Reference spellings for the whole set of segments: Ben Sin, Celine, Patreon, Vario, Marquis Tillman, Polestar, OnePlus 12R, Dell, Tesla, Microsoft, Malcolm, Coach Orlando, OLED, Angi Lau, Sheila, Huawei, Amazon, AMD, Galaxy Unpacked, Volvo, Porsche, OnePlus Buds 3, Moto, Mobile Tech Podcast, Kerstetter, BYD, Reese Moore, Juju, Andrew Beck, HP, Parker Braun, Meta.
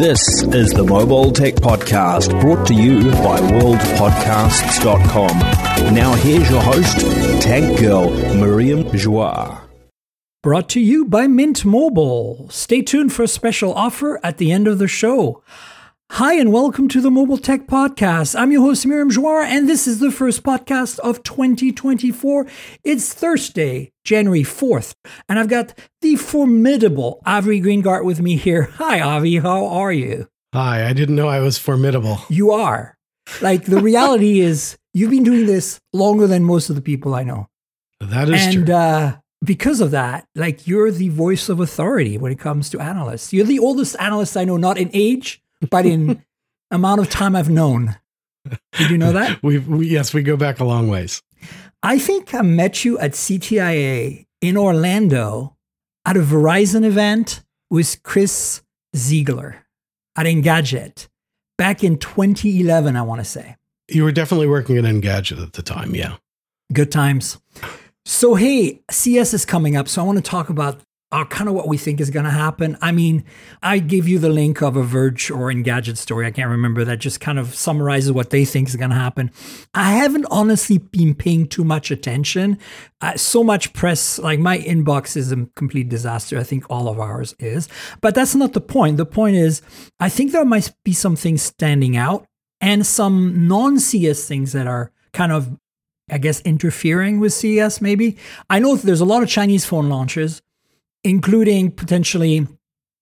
This is the Mobile Tech Podcast, brought to you by worldpodcasts.com. Now here's your host, Tech Girl, Miriam Joire. Brought to you by Mint Mobile. Stay tuned for a special offer at the end of the show. Hi and welcome to the Mobile Tech Podcast. I'm your host, Miriam Joire, and this is the first podcast of 2024. It's Thursday, January 4th, and I've got the formidable Avery Greengart with me here. Hi, Avi. How are you? Hi. I didn't know I was formidable. You are. Like, the reality is you've been doing this longer than most of the people I know. That is true. And because of that, like, you're the voice of authority when it comes to analysts. You're the oldest analyst I know, not in age, but in amount of time I've known. Did you know that? Yes, we go back a long ways. I think I met you at CTIA in Orlando at a Verizon event with Chris Ziegler at Engadget back in 2011, I want to say. You were definitely working at Engadget at the time, yeah. Good times. So, hey, CES is coming up, so I want to talk about are kind of what we think is going to happen. I mean, I gave you the link of a Verge or Engadget story. I can't remember. That just kind of summarizes what they think is going to happen. I haven't honestly been paying too much attention. So much press, like my inbox is a complete disaster. I think all of ours is. But that's not the point. The point is, I think there might be some things standing out and some non-CS things that are kind of, I guess, interfering with CS maybe. I know there's a lot of Chinese phone launches, including potentially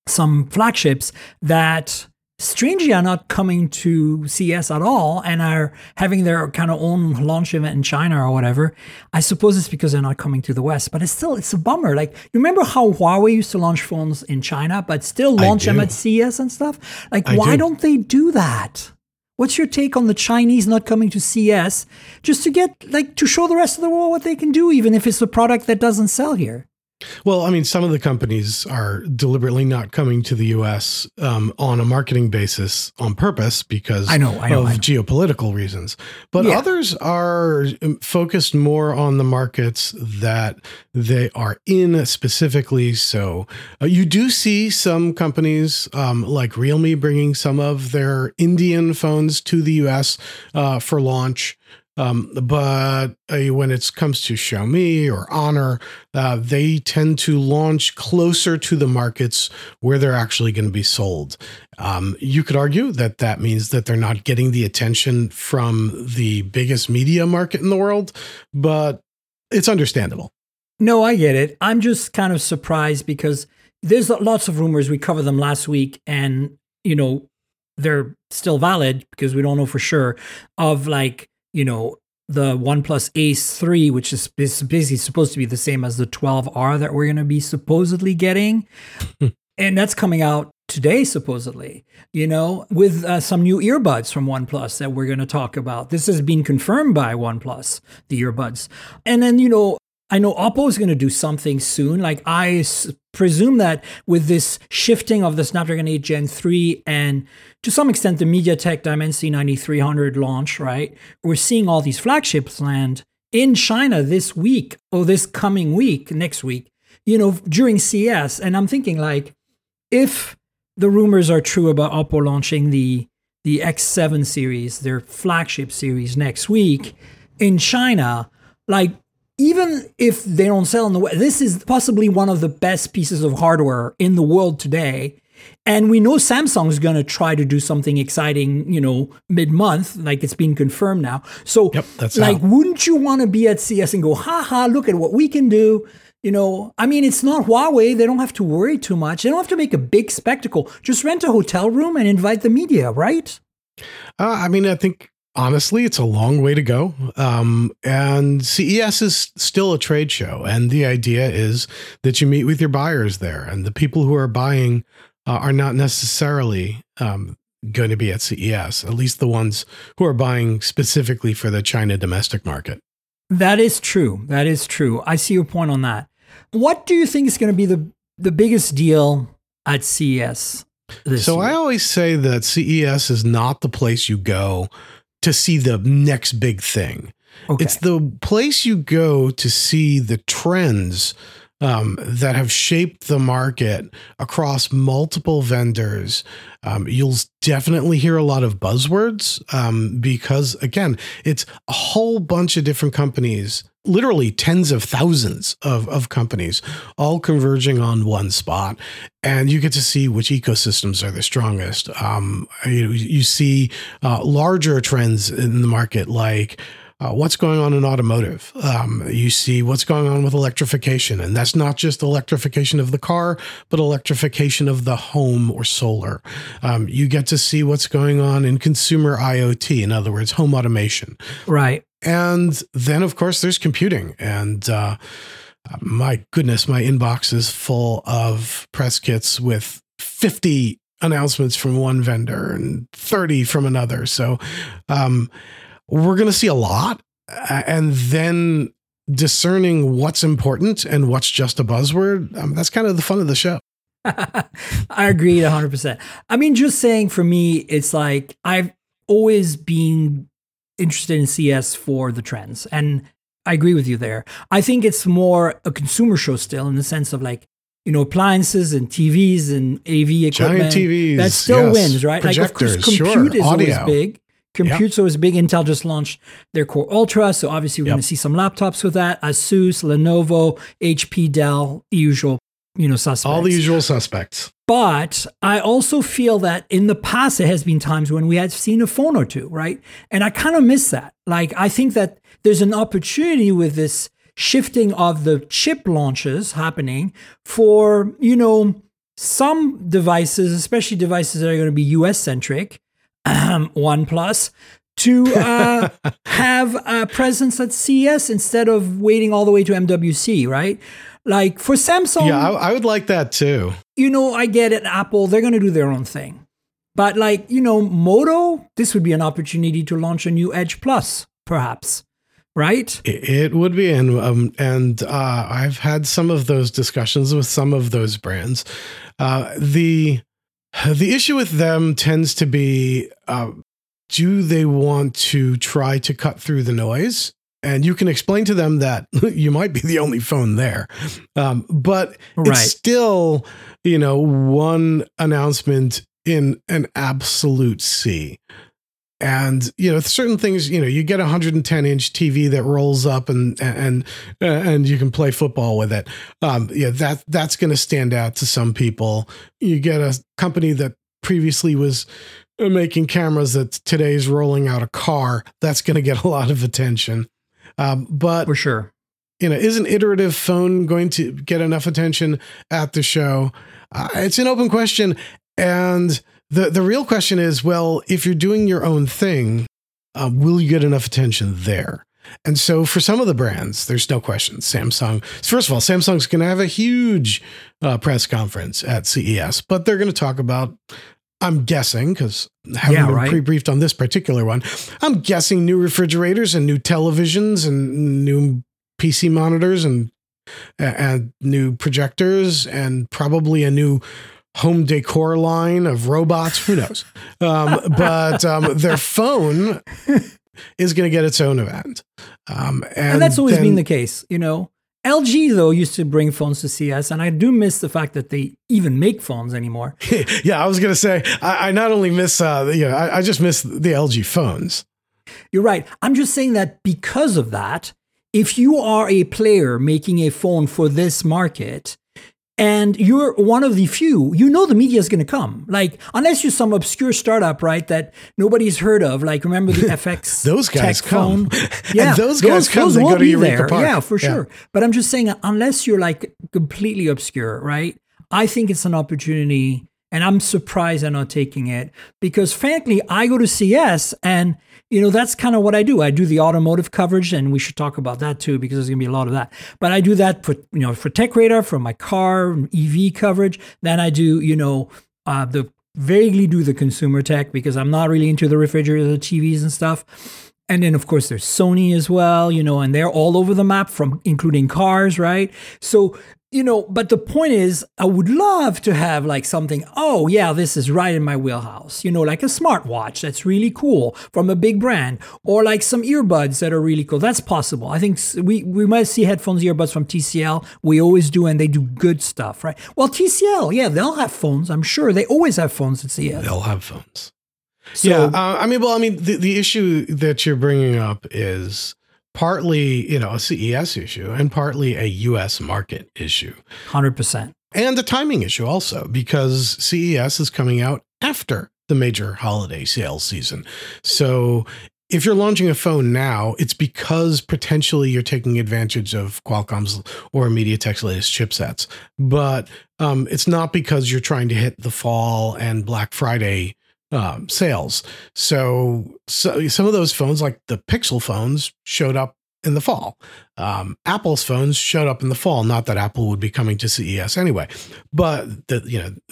some flagships that strangely are not coming to CES at all and are having their kind of own launch event in China or whatever. I suppose it's because they're not coming to the West, but it's a bummer. Like, you remember how Huawei used to launch phones in China, but still launch them at CES and stuff? Like, why don't they do that? What's your take on the Chinese not coming to CES just to get, like, to show the rest of the world what they can do, even if it's a product that doesn't sell here? Well, I mean, some of the companies are deliberately not coming to the U.S. On a marketing basis on purpose because I know. Geopolitical reasons. But others are focused more on the markets that they are in specifically. So you do see some companies like Realme bringing some of their Indian phones to the U.S. For launch. But when it comes to Xiaomi or Honor, they tend to launch closer to the markets where they're actually going to be sold. You could argue that that means that they're not getting the attention from the biggest media market in the world, but it's understandable. No, I get it. I'm just kind of surprised because there's lots of rumors. We covered them last week and, you know, they're still valid because we don't know for sure of, like, you know, the OnePlus Ace 3, which is basically supposed to be the same as the 12R that we're going to be supposedly getting. And that's coming out today, supposedly, you know, with some new earbuds from OnePlus that we're going to talk about. This has been confirmed by OnePlus, the earbuds. And then, you know, I know Oppo is going to do something soon. Like, I presume that with this shifting of the Snapdragon 8 Gen 3 and to some extent the MediaTek Dimensity 9300 launch, right? We're seeing all these flagships land in China this week or this coming week, next week, you know, during CES. And I'm thinking, like, if the rumors are true about Oppo launching the X7 series, their flagship series next week in China, like, even if they don't sell in the West, this is possibly one of the best pieces of hardware in the world today. And we know Samsung is going to try to do something exciting, you know, mid-month, like it's been confirmed now. So, wouldn't you want to be at CES and go, haha, look at what we can do? You know, I mean, it's not Huawei. They don't have to worry too much. They don't have to make a big spectacle. Just rent a hotel room and invite the media, right? I think, honestly, it's a long way to go. And CES is still a trade show. And the idea is that you meet with your buyers there. And the people who are buying are not necessarily going to be at CES, at least the ones who are buying specifically for the China domestic market. That is true. That is true. I see your point on that. What do you think is going to be the biggest deal at CES this year? I always say that CES is not the place you go to see the next big thing. Okay. It's the place you go to see the trends that have shaped the market across multiple vendors. You'll definitely hear a lot of buzzwords because, again, it's a whole bunch of different companies, literally tens of thousands of companies all converging on one spot. And you get to see which ecosystems are the strongest. You see larger trends in the market, like what's going on in automotive. You see what's going on with electrification. And that's not just electrification of the car, but electrification of the home or solar. You get to see what's going on in consumer IoT, in other words, home automation. Right. And then, of course, there's computing. And my goodness, my inbox is full of press kits with 50 announcements from one vendor and 30 from another. So, we're going to see a lot, and then discerning what's important and what's just a buzzword. That's kind of the fun of the show. I agree 100%. I mean, just saying for me, it's like I've always been interested in CS for the trends. And I agree with you there. I think it's more a consumer show still in the sense of like, you know, appliances and TVs and AV equipment. Giant TVs. That still wins, right? Projectors, like, of course, compute is always big. Compute is big. Intel just launched their Core Ultra, so obviously we're going to see some laptops with that. Asus, Lenovo, HP, Dell, the usual, suspects. All the usual suspects. But I also feel that in the past, there has been times when we had seen a phone or two, right? And I kind of miss that. Like, I think that there's an opportunity with this shifting of the chip launches happening for, some devices, especially devices that are going to be US-centric, OnePlus, to have a presence at CES instead of waiting all the way to MWC, right? Like for Samsung. Yeah, I would like that too. I get it. Apple, they're going to do their own thing. But like, Moto, this would be an opportunity to launch a new Edge Plus, perhaps. Right? It would be. And I've had some of those discussions with some of those brands. The issue with them tends to be, do they want to try to cut through the noise? And you can explain to them that you might be the only phone there. But it's still, one announcement in an absolute sea. And, certain things, you get a 110-inch TV that rolls up and you can play football with it. That's going to stand out to some people. You get a company that previously was making cameras that today's rolling out a car. That's going to get a lot of attention. But for sure, is an iterative phone going to get enough attention at the show? It's an open question. And The real question is, well, if you're doing your own thing, will you get enough attention there? And so for some of the brands, there's no question. Samsung, first of all, Samsung's going to have a huge press conference at CES, but they're going to talk about, I'm guessing, because I haven't been pre-briefed on this particular one, I'm guessing new refrigerators and new televisions and new PC monitors and new projectors and probably a new home decor line of robots, who knows? But their phone is going to get its own event. And that's always been the case, LG, though, used to bring phones to CES, and I do miss the fact that they even make phones anymore. Yeah, I was going to say, I not only miss, I just miss the LG phones. You're right. I'm just saying that because of that, if you are a player making a phone for this market, and you're one of the few, the media is going to come. Like, unless you're some obscure startup, right, that nobody's heard of. Like, remember the FX those guys come. Phone? Yeah, and those guys come. They go to Eureka Park. Yeah, for sure. But I'm just saying, unless you're like completely obscure, right? I think it's an opportunity, and I'm surprised I'm not taking it because, frankly, I go to CS, and that's kind of what I do. I do the automotive coverage, and we should talk about that too, because there's going to be a lot of that. But I do that for, for Tech Radar, for my car, EV coverage. Then I do, do the consumer tech because I'm not really into the refrigerators, the TVs and stuff. And then, of course, there's Sony as well, and they're all over the map, including cars, right? So You know, but the point is, I would love to have like something, oh yeah, this is right in my wheelhouse, you know, like a smartwatch that's really cool from a big brand, or like some earbuds that are really cool. That's possible. I think we might see headphones, earbuds from TCL. We always do, and they do good stuff, right? Well, TCL, yeah, they'll have phones. I'm sure they always have phones at CES. They'll have phones. So, yeah. The issue that you're bringing up is partly, you know, a CES issue and partly a U.S. market issue. 100%. And a timing issue also, because CES is coming out after the major holiday sales season. So if you're launching a phone now, it's because potentially you're taking advantage of Qualcomm's or MediaTek's latest chipsets. But it's not because you're trying to hit the fall and Black Friday sales. So some of those phones, like the Pixel phones, showed up in the fall. Apple's phones showed up in the fall. Not that Apple would be coming to CES anyway, but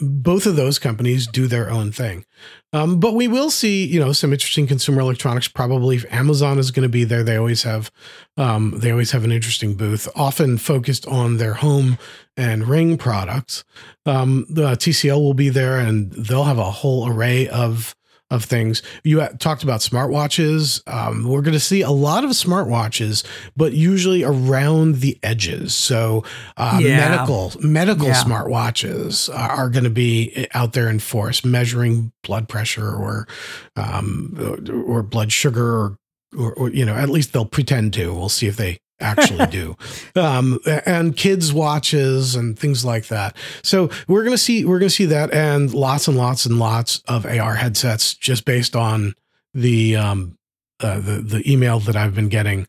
both of those companies do their own thing. But we will see, you know, some interesting consumer electronics. Probably Amazon is going to be there. They always have an interesting booth, often focused on their Home and Ring products. The TCL will be there, and they'll have a whole array of things. You talked about smartwatches. We're going to see a lot of smartwatches, but usually around the edges. So medical smartwatches are going to be out there in force, measuring blood pressure or blood sugar or you know, at least they'll pretend to. We'll see if they actually do. And kids watches and things like that. So we're going to see that, and lots of AR headsets, just based on the email that I've been getting,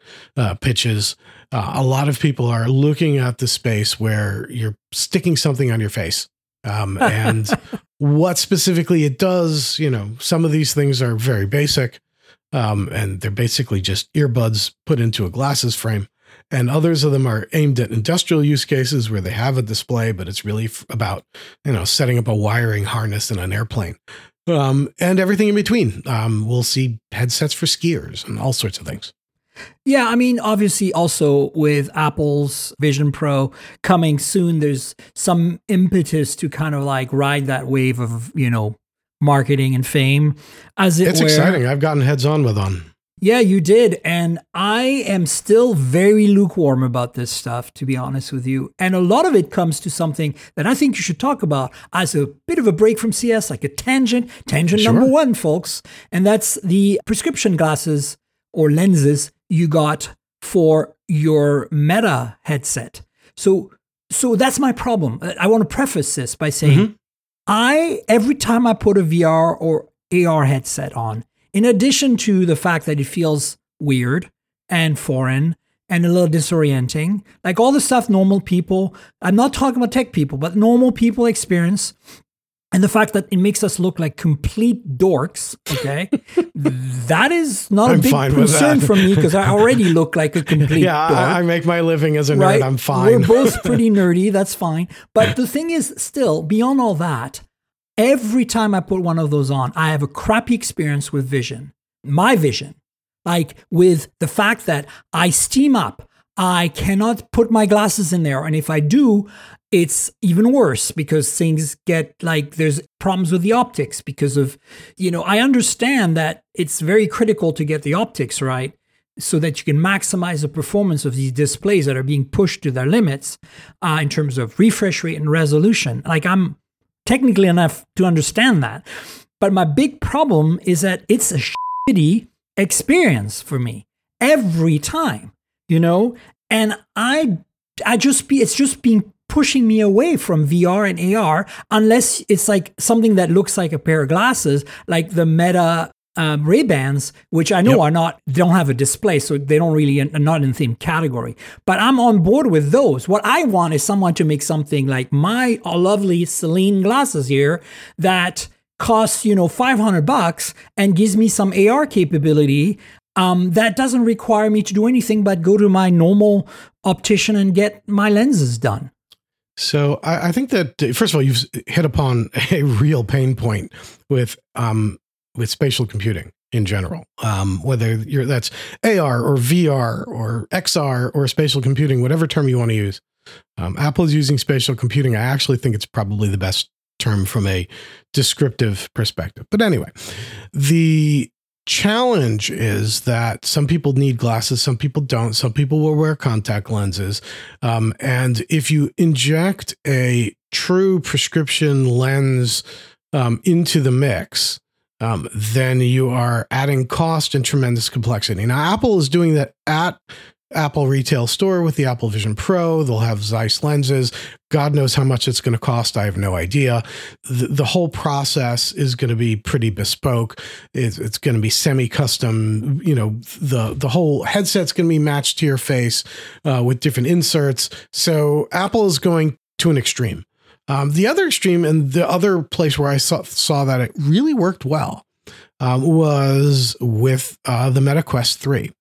pitches. A lot of people are looking at the space where you're sticking something on your face. And what specifically it does, you know, some of these things are very basic. And they're basically just earbuds put into a glasses frame. And others of them are aimed at industrial use cases where they have a display, but it's really about, you know, setting up a wiring harness in an airplane, and everything in between. We'll see headsets for skiers and all sorts of things. Yeah, I mean, obviously also with Apple's Vision Pro coming soon, there's some impetus to kind of like ride that wave of, you know, marketing and fame, as it's exciting. I've gotten heads on with on. Yeah, you did. And I am still very lukewarm about this stuff, to be honest with you. And a lot of it comes to something that I think you should talk about as a bit of a break from CS, like a tangent sure. Number one, folks. And that's the prescription glasses or lenses you got for your Meta headset. So that's my problem. I want to preface this by saying, mm-hmm. Every time I put a VR or AR headset on, in addition to the fact that it feels weird and foreign and a little disorienting, like all the stuff normal people, I'm not talking about tech people, but normal people experience, and the fact that it makes us look like complete dorks, okay, that is not a big concern for me, because I already look like a complete dork. I make my living as a nerd, right? I'm fine. We're both pretty nerdy, that's fine. But the thing is, still, beyond all that, every time I put one of those on, I have a crappy experience with vision. My vision. Like, with the fact that I steam up, I cannot put my glasses in there, and if I do, it's even worse, because things get like, there's problems with the optics because of, you know, I understand that it's very critical to get the optics right so that you can maximize the performance of these displays that are being pushed to their limits in terms of refresh rate and resolution. Like, I'm technically enough to understand that. But my big problem is that it's a shitty experience for me every time, you know, and it's just being pushing me away from VR and AR, unless it's like something that looks like a pair of glasses, like the Meta Ray-Bans, which I know are not, they don't have a display, so they don't really, are not in the same category. But I'm on board with those. What I want is someone to make something like my lovely Celine glasses here that costs, you know, $500 and gives me some AR capability that doesn't require me to do anything but go to my normal optician and get my lenses done. So I think that, first of all, you've hit upon a real pain point with spatial computing in general, whether that's AR or VR or XR or spatial computing, whatever term you want to use. Apple's using spatial computing. I actually think it's probably the best term from a descriptive perspective. But anyway, the challenge is that some people need glasses, some people don't, some people will wear contact lenses. And if you inject a true prescription lens into the mix, then you are adding cost and tremendous complexity. Now, Apple is doing that at Apple retail store with the Apple Vision Pro. They'll have Zeiss lenses. God knows how much it's going to cost. I have no idea. The whole process is going to be pretty bespoke. It's going to be semi-custom. You know, the whole headset's going to be matched to your face with different inserts. So Apple is going to an extreme. The other extreme, and the other place where I saw that it really worked well, was with the Meta Quest 3.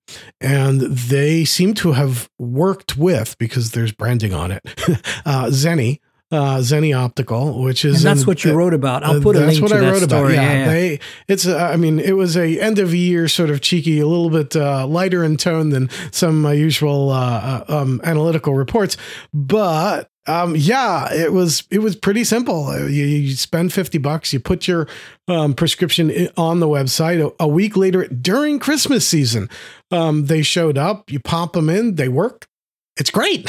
And they seem to have worked with, because there's branding on it, Zenni Optical, which is... And that's what you wrote about. I'll put a link to that story. Yeah. It was a end of year sort of cheeky, a little bit lighter in tone than some usual analytical reports. But... it was pretty simple. You spend $50, you put your prescription on the website. A week later, during Christmas season, they showed up. You pop them in, they work. It's great.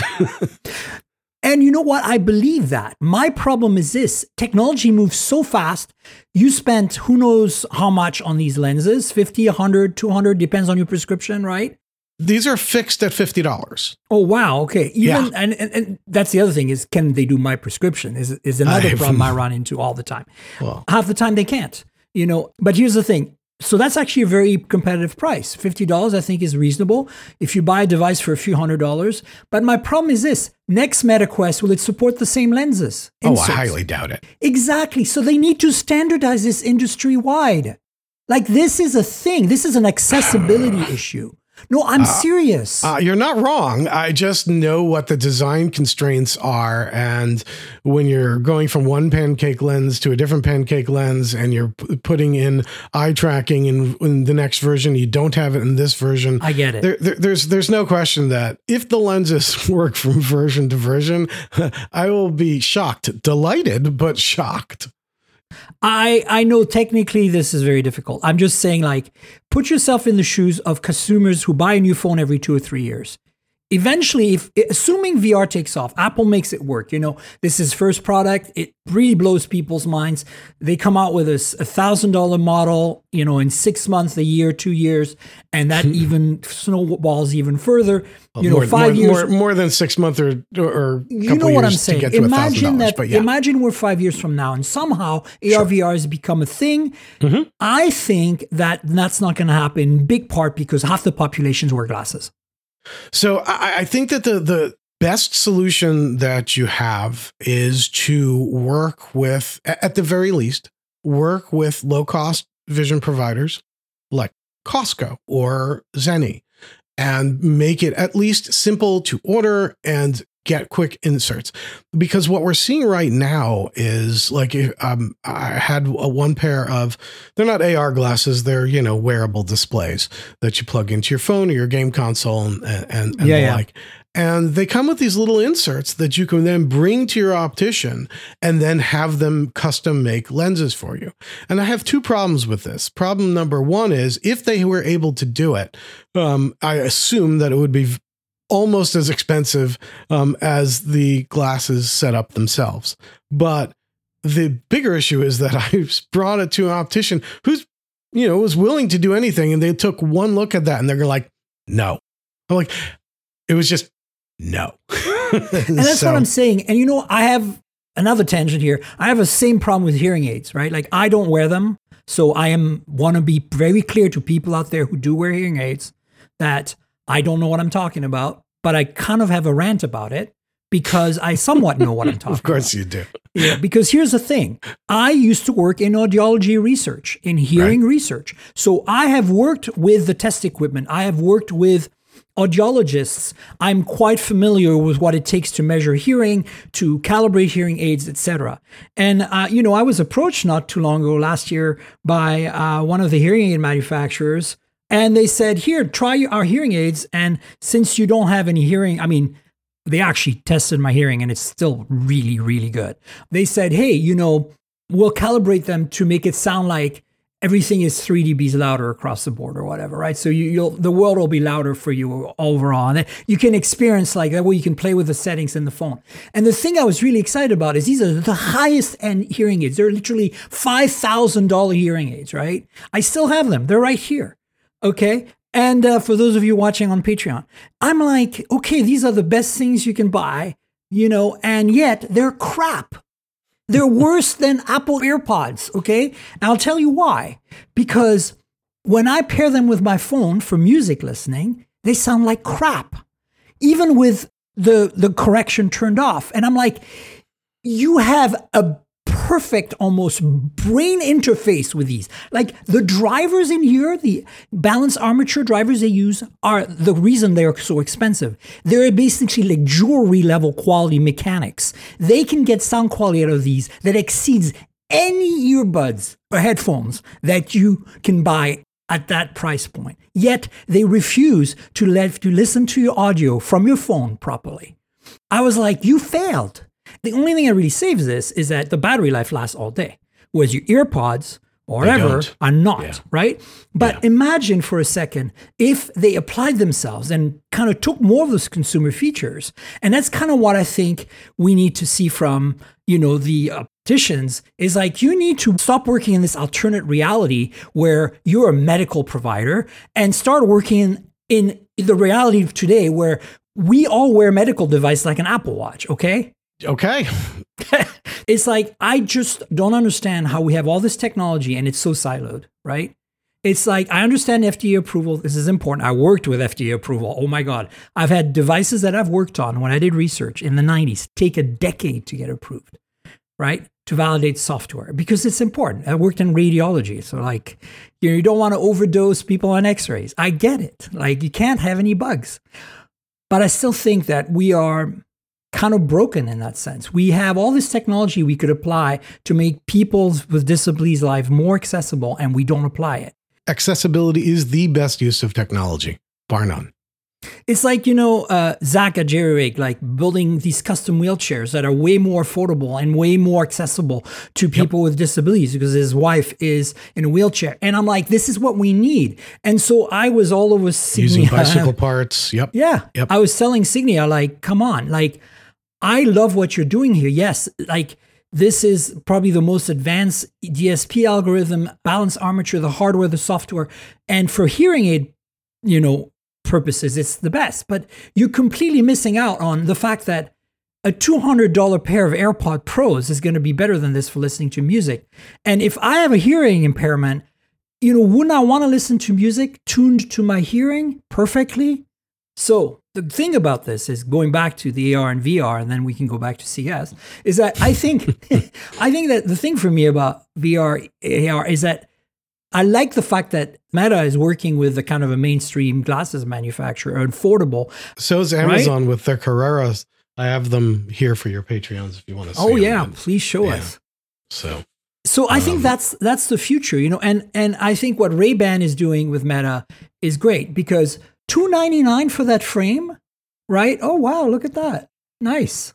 And you know what? I believe that. My problem is this. Technology moves so fast. You spent who knows how much on these lenses, 50, 100, 200, depends on your prescription, right? These are fixed at $50. Oh, wow. Okay. And that's the other thing is, can they do my prescription is another problem I run into all the time. Well, half the time they can't, you know, but here's the thing. So that's actually a very competitive price. $50, I think, is reasonable if you buy a device for a few $100s. But my problem is this. Next Meta Quest, will it support the same lenses? Inserts? Oh, I highly doubt it. Exactly. So they need to standardize this industry-wide. Like, this is a thing. This is an accessibility issue. No, I'm serious. You're not wrong. I just know what the design constraints are. And when you're going from one pancake lens to a different pancake lens and you're putting in eye tracking in the next version, you don't have it in this version. I get it. There's no question that if the lenses work from version to version, I will be shocked, delighted, but shocked. I know technically this is very difficult. I'm just saying, like, put yourself in the shoes of consumers who buy a new phone every 2 or 3 years. Eventually, assuming VR takes off, Apple makes it work. You know, this is first product. It really blows people's minds. They come out with a $1,000 model, you know, in 6 months, a year, 2 years, and that even snowballs even further. Well, you know, more than 6 months or you know what I'm saying. Imagine that. Yeah. Imagine we're 5 years from now, and somehow AR/VR has become a thing. Mm-hmm. I think that's not going to happen in big part because half the populations wear glasses. So I think that the best solution that you have is to work with, at the very least, work with low-cost vision providers like Costco or Zenni and make it at least simple to order and get quick inserts. Because what we're seeing right now is, like, I had one pair of, they're not AR glasses, they're, you know, wearable displays that you plug into your phone or your game console and like. And they come with these little inserts that you can then bring to your optician and then have them custom make lenses for you. And I have two problems with this. Problem number one is, if they were able to do it, I assume that it would be almost as expensive as the glasses set up themselves. But the bigger issue is that I brought it to an optician who's, you know, was willing to do anything. And they took one look at that and they're like, no. I'm like, it was just no. And that's what I'm saying. And, you know, I have another tangent here. I have the same problem with hearing aids, right? Like, I don't wear them. So want to be very clear to people out there who do wear hearing aids that I don't know what I'm talking about, but I kind of have a rant about it because I somewhat know what I'm talking about. Of course you do. Yeah, because here's the thing. I used to work in audiology research, in hearing research. So I have worked with the test equipment. I have worked with audiologists. I'm quite familiar with what it takes to measure hearing, to calibrate hearing aids, etc. And, you know, I was approached not too long ago last year by one of the hearing aid manufacturers. And they said, here, try our hearing aids. And since you don't have any hearing, I mean, they actually tested my hearing and it's still really, really good. They said, hey, you know, we'll calibrate them to make it sound like everything is 3 dBs louder across the board or whatever, right? So the world will be louder for you overall. And you can experience like that way you can play with the settings in the phone. And the thing I was really excited about is these are the highest end hearing aids. They're literally $5,000 hearing aids, right? I still have them. They're right here. Okay. And for those of you watching on Patreon, I'm like, okay, these are the best things you can buy, you know, and yet they're crap. They're worse than Apple AirPods, okay? And I'll tell you why. Because when I pair them with my phone for music listening, they sound like crap, even with the correction turned off. And I'm like, you have a perfect, almost brain interface with these. Like the drivers in here, the balance armature drivers they use are the reason they are so expensive. They're basically like jewelry level quality mechanics. They can get sound quality out of these that exceeds any earbuds or headphones that you can buy at that price point. Yet they refuse to let you listen to your audio from your phone properly. I was like, you failed. The only thing that really saves this is that the battery life lasts all day, whereas your earpods or whatever are not, right? But imagine for a second if they applied themselves and kind of took more of those consumer features. And that's kind of what I think we need to see from, you know, the opticians is like, you need to stop working in this alternate reality where you're a medical provider and start working in the reality of today where we all wear medical devices like an Apple Watch, okay? Okay. It's like, I just don't understand how we have all this technology and it's so siloed, right? It's like, I understand FDA approval. This is important. I worked with FDA approval. Oh my God. I've had devices that I've worked on when I did research in the 90s, take a decade to get approved, right? To validate software because it's important. I worked in radiology. So like, you know, you don't want to overdose people on x-rays. I get it. Like you can't have any bugs, but I still think that we are kind of broken in that sense. We have all this technology we could apply to make people with disabilities' life more accessible, and we don't apply it. Accessibility is the best use of technology, bar none. It's like, you know, Zach at Jerry-Rig, like building these custom wheelchairs that are way more affordable and way more accessible to people with disabilities because his wife is in a wheelchair. And I'm like, this is what we need. And so I was all over Signia. Using bicycle parts. Yep. I was selling Signia, like, come on, like, I love what you're doing here. Yes, like this is probably the most advanced DSP algorithm, balance armature, the hardware, the software. And for hearing aid, you know, purposes, it's the best. But you're completely missing out on the fact that a $200 pair of AirPod Pros is going to be better than this for listening to music. And if I have a hearing impairment, you know, wouldn't I want to listen to music tuned to my hearing perfectly? So the thing about this is going back to the AR and VR, and then we can go back to CES, is that I think that the thing for me about VR, AR is that I like the fact that Meta is working with the kind of a mainstream glasses manufacturer, affordable. So is Amazon, right? With their Carreras. I have them here for your Patreons if you want to see them. Oh yeah, please show us. So I think that's the future, you know, and I think what Ray-Ban is doing with Meta is great because $299 for that frame, right? Oh, wow, look at that. Nice.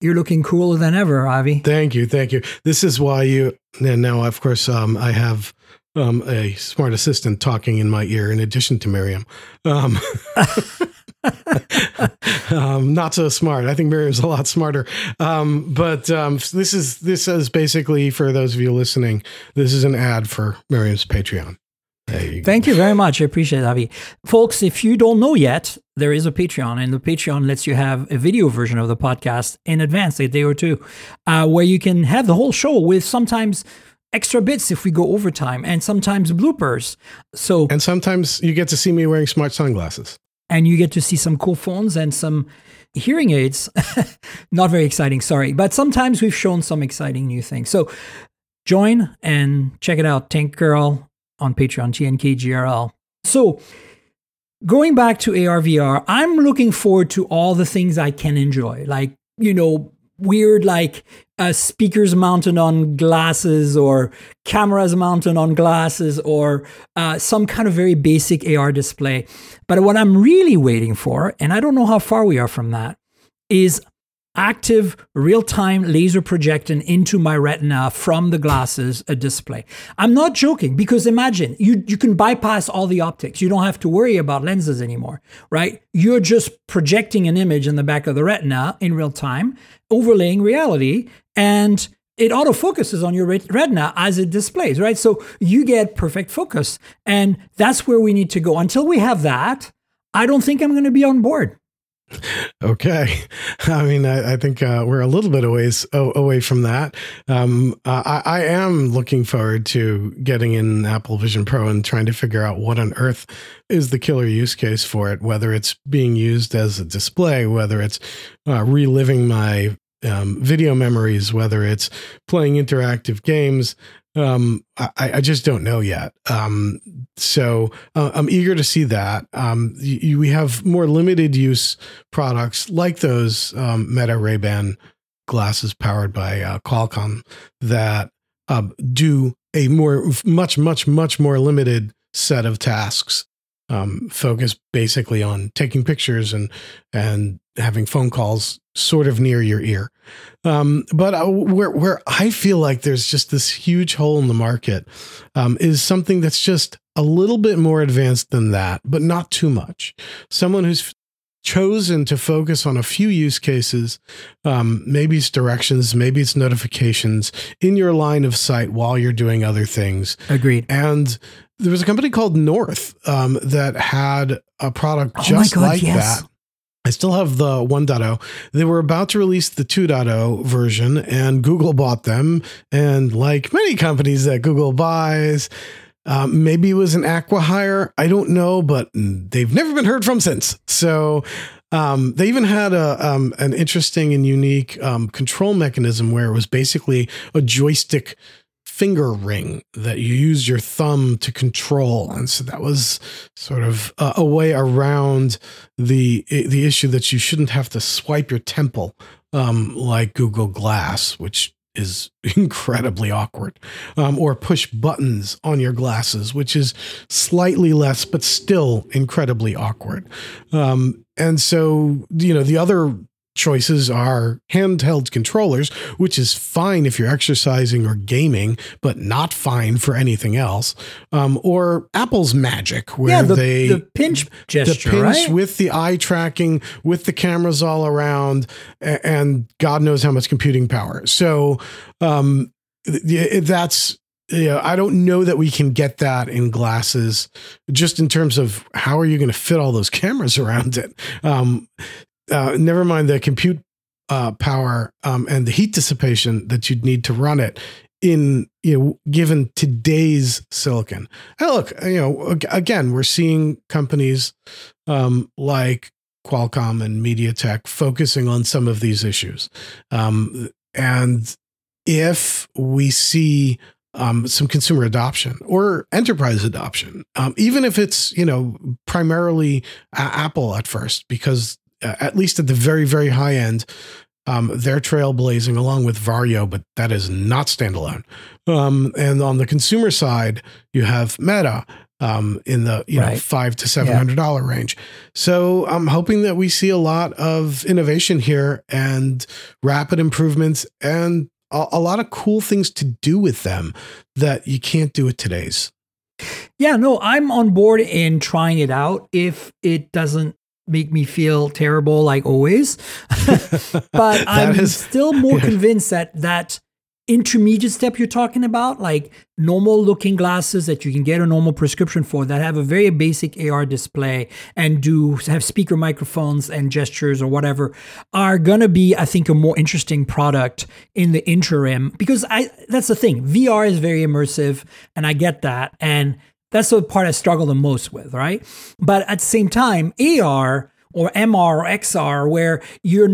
You're looking cooler than ever, Avi. Thank you. This is why and now, of course, I have a smart assistant talking in my ear in addition to Miriam. Not so smart. I think Miriam's a lot smarter. But this is basically, for those of you listening, this is an ad for Miriam's Patreon. Thank you very much. I appreciate it, Avi. Folks, if you don't know yet, there is a Patreon, and the Patreon lets you have a video version of the podcast in advance, a day or two, where you can have the whole show with sometimes extra bits if we go overtime and sometimes bloopers. And sometimes you get to see me wearing smart sunglasses. And you get to see some cool phones and some hearing aids. Not very exciting, sorry. But sometimes we've shown some exciting new things. So join and check it out, tnkgrl. On Patreon, tnkgrl. So going back to AR/VR, I'm looking forward to all the things I can enjoy, like, you know, weird like speakers mounted on glasses or cameras mounted on glasses or some kind of very basic AR display. But what I'm really waiting for, and I don't know how far we are from that, is active real-time laser projecting into my retina from the glasses display. I'm not joking, because imagine you can bypass all the optics. You don't have to worry about lenses anymore, right? You're just projecting an image in the back of the retina in real time, overlaying reality, and it autofocuses on your retina as it displays, right? So you get perfect focus, and that's where we need to go. Until we have that, I don't think I'm going to be on board. Okay. I mean, I think we're a little bit away from that. I am looking forward to getting in Apple Vision Pro and trying to figure out what on earth is the killer use case for it, whether it's being used as a display, whether it's reliving my video memories, whether it's playing interactive games. I just don't know yet. So I'm eager to see that. We have more limited use products like those Meta Ray-Ban glasses powered by Qualcomm that do a much more limited set of tasks. Focus basically on taking pictures and having phone calls sort of near your ear. But where I feel like there's just this huge hole in the market is something that's just a little bit more advanced than that, but not too much. Someone who's chosen to focus on a few use cases, maybe it's directions, maybe it's notifications in your line of sight while you're doing other things. Agreed. And there was a company called North that had a product that. I still have the 1.0. They were about to release the 2.0 version, and Google bought them. And like many companies that Google buys, maybe it was an acqui-hire. I don't know, but they've never been heard from since. So they even had an interesting and unique control mechanism where it was basically a joystick finger ring that you use your thumb to control. And so that was sort of a way around the issue that you shouldn't have to swipe your temple like Google Glass, which is incredibly awkward, or push buttons on your glasses, which is slightly less, but still incredibly awkward. And so, the other choices are handheld controllers, which is fine if you're exercising or gaming, but not fine for anything else. Or Apple's magic, where the pinch gesture, right? With the eye tracking, with the cameras all around, and God knows how much computing power. So that's. I don't know that we can get that in glasses. Just in terms of how are you going to fit all those cameras around it. Never mind the compute power and the heat dissipation that you'd need to run it in, given today's silicon. And look, again, we're seeing companies like Qualcomm and MediaTek focusing on some of these issues. And if we see some consumer adoption or enterprise adoption, even if it's, primarily Apple at first, because at least at the very, very high end, they're trailblazing along with Vario, but that is not standalone. And on the consumer side, you have Meta in the $500 to $700 range. So I'm hoping that we see a lot of innovation here and rapid improvements and a lot of cool things to do with them that you can't do with today's. Yeah, no, I'm on board in trying it out if it doesn't make me feel terrible like always. But I'm still more convinced that intermediate step you're talking about, like normal looking glasses that you can get a normal prescription for that have a very basic AR display and do have speaker microphones and gestures or whatever, are going to be, I think, a more interesting product in the interim, because that's the thing. VR is very immersive, and I get that. And that's the part I struggle the most with, right? But at the same time, AR or MR or XR, where your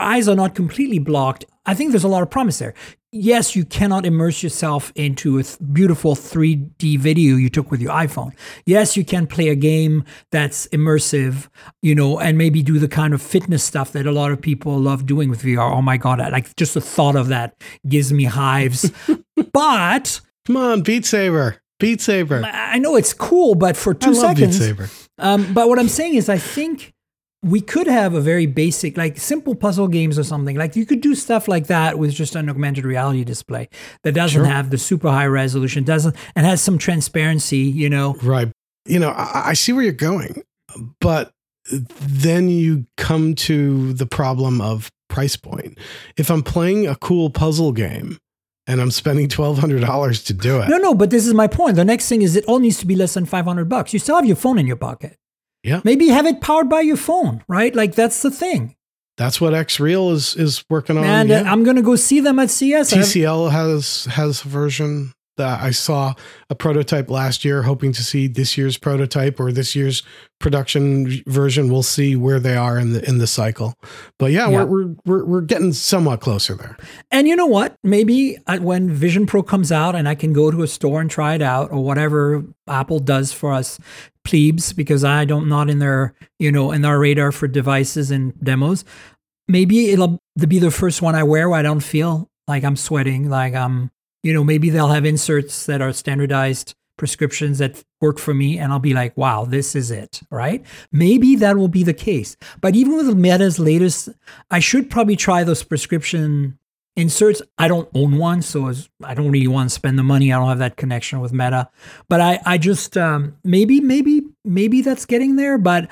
eyes are not completely blocked, I think there's a lot of promise there. Yes, you cannot immerse yourself into a beautiful 3D video you took with your iPhone. Yes, you can play a game that's immersive, and maybe do the kind of fitness stuff that a lot of people love doing with VR. Oh my God, just the thought of that gives me hives. But come on, Beat Saber. I know it's cool, but for two seconds. I love Beat Saber. But what I'm saying is I think we could have a very basic, like simple puzzle games or something. Like you could do stuff like that with just an augmented reality display that doesn't have the super high resolution, doesn't, and has some transparency, you know. Right. You know, I see where you're going, but then you come to the problem of price point. If I'm playing a cool puzzle game and I'm spending $1,200 to do it. No, but this is my point. The next thing is it all needs to be less than $500. You still have your phone in your pocket. Yeah. Maybe have it powered by your phone, right? Like that's the thing. That's what X-Real is working on. And I'm going to go see them at CES. TCL has a version that I saw a prototype last year, hoping to see this year's prototype or this year's production version. We'll see where they are in the cycle. But we're getting somewhat closer there. And you know what? Maybe when Vision Pro comes out and I can go to a store and try it out or whatever Apple does for us plebes, because I don't not in their, you know, in our radar for devices and demos. Maybe it'll be the first one I wear where I don't feel like I'm sweating, like I'm, you know, maybe they'll have inserts that are standardized prescriptions that work for me. And I'll be like, wow, this is it, right? Maybe that will be the case. But even with Meta's latest, I should probably try those prescription inserts. I don't own one, so I don't really want to spend the money. I don't have that connection with Meta, but I just maybe that's getting there. But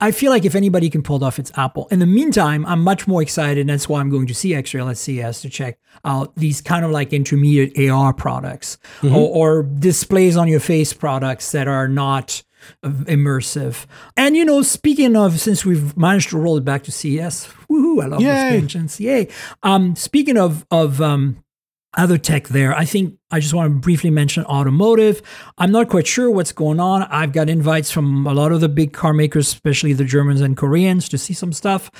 I feel like if anybody can pull it off, it's Apple. In the meantime, I'm much more excited, and that's why I'm going to see X-Real at CES to check out these kind of like intermediate AR products or displays on your face products that are not immersive. And you know, speaking of, since we've managed to roll it back to CES, woohoo! I love those mentions. Yay! Speaking of other tech there, I think I just want to briefly mention automotive. I'm not quite sure what's going on. I've got invites from a lot of the big car makers, especially the Germans and Koreans, to see some stuff.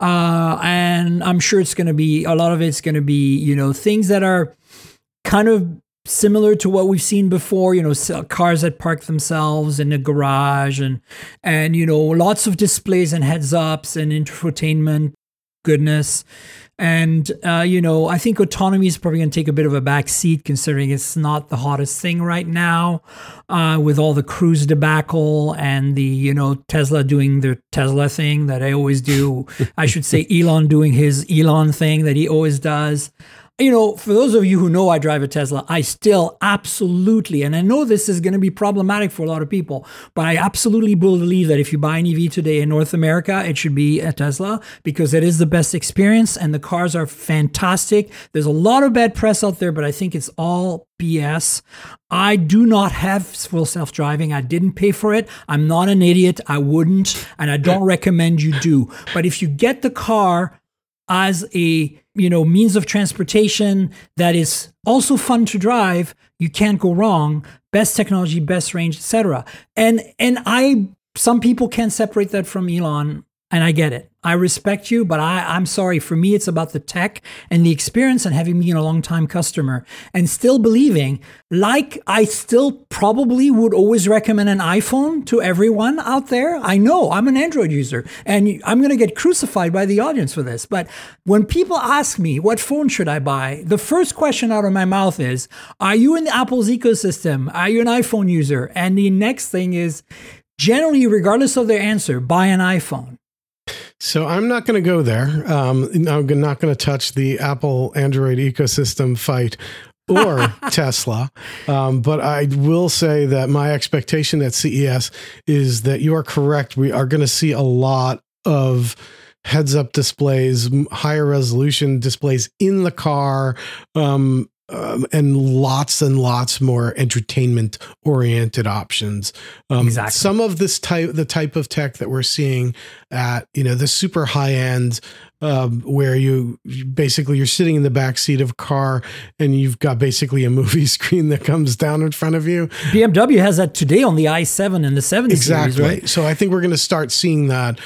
And I'm sure it's going to be a lot of it's going to be, you know, things that are kind of similar to what we've seen before, you know, cars that park themselves in a garage and, you know, lots of displays and heads ups and infotainment goodness. And, you know, I think autonomy is probably going to take a bit of a back seat considering it's not the hottest thing right now with all the Cruise debacle and the, you know, Tesla doing their Tesla thing that I always do. I should say Elon doing his Elon thing that he always does. You know, for those of you who know I drive a Tesla, I still absolutely, and I know this is going to be problematic for a lot of people, but I absolutely believe that if you buy an EV today in North America, it should be a Tesla because it is the best experience and the cars are fantastic. There's a lot of bad press out there, but I think it's all BS. I do not have full self-driving. I didn't pay for it. I'm not an idiot. I wouldn't, and I don't recommend you do. But if you get the car as a, you know, means of transportation that is also fun to drive, you can't go wrong. Best technology, best range, etc. And some people can't separate that from Elon, and I get it. I respect you, but I'm sorry. For me, it's about the tech and the experience and having been a long-time customer and still believing, like I still probably would always recommend an iPhone to everyone out there. I know I'm an Android user and I'm going to get crucified by the audience for this. But when people ask me, what phone should I buy? The first question out of my mouth is, are you in Apple's ecosystem? Are you an iPhone user? And the next thing is, generally, regardless of their answer, buy an iPhone. So I'm not going to go there. I'm not going to touch the Apple Android ecosystem fight or Tesla. But I will say that my expectation at CES is that you are correct. We are going to see a lot of heads up displays, higher resolution displays in the car, and lots more entertainment oriented options. Exactly. Some of this the type of tech that we're seeing at, you know, the super high end, where you're sitting in the back seat of a car and you've got basically a movie screen that comes down in front of you. BMW has that today on the i7 and the 70 exactly series, right? So I think we're going to start seeing that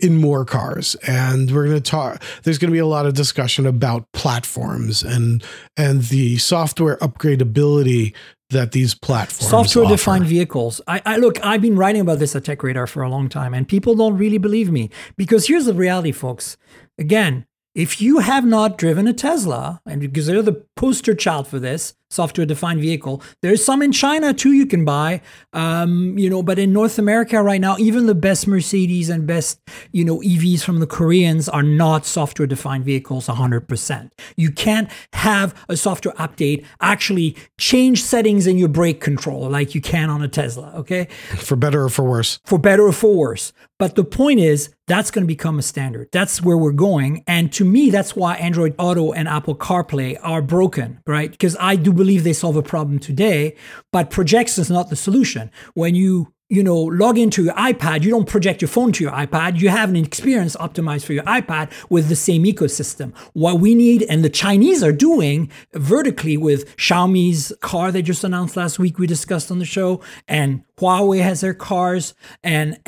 in more cars, and we're going to talk, there's going to be a lot of discussion about platforms and the software upgradability that these platforms software-defined vehicles. I look, I've been writing about this at Tech Radar for a long time, and people don't really believe me because here's the reality, folks. Again, if you have not driven a Tesla, and because they're the poster child for this, software-defined vehicle. There's some in China too you can buy, but in North America right now, even the best Mercedes and best, EVs from the Koreans are not software-defined vehicles 100%. You can't have a software update actually change settings in your brake control like you can on a Tesla, okay? For better or for worse. For better or for worse. But the point is, that's going to become a standard. That's where we're going. And to me, that's why Android Auto and Apple CarPlay are broken, right? Because I do believe they solve a problem today, but projection is not the solution. When you log into your iPad, you don't project your phone to your iPad. You have an experience optimized for your iPad with the same ecosystem. What we need, and the Chinese are doing vertically with Xiaomi's car they just announced last week, we discussed on the show, and Huawei has their cars, and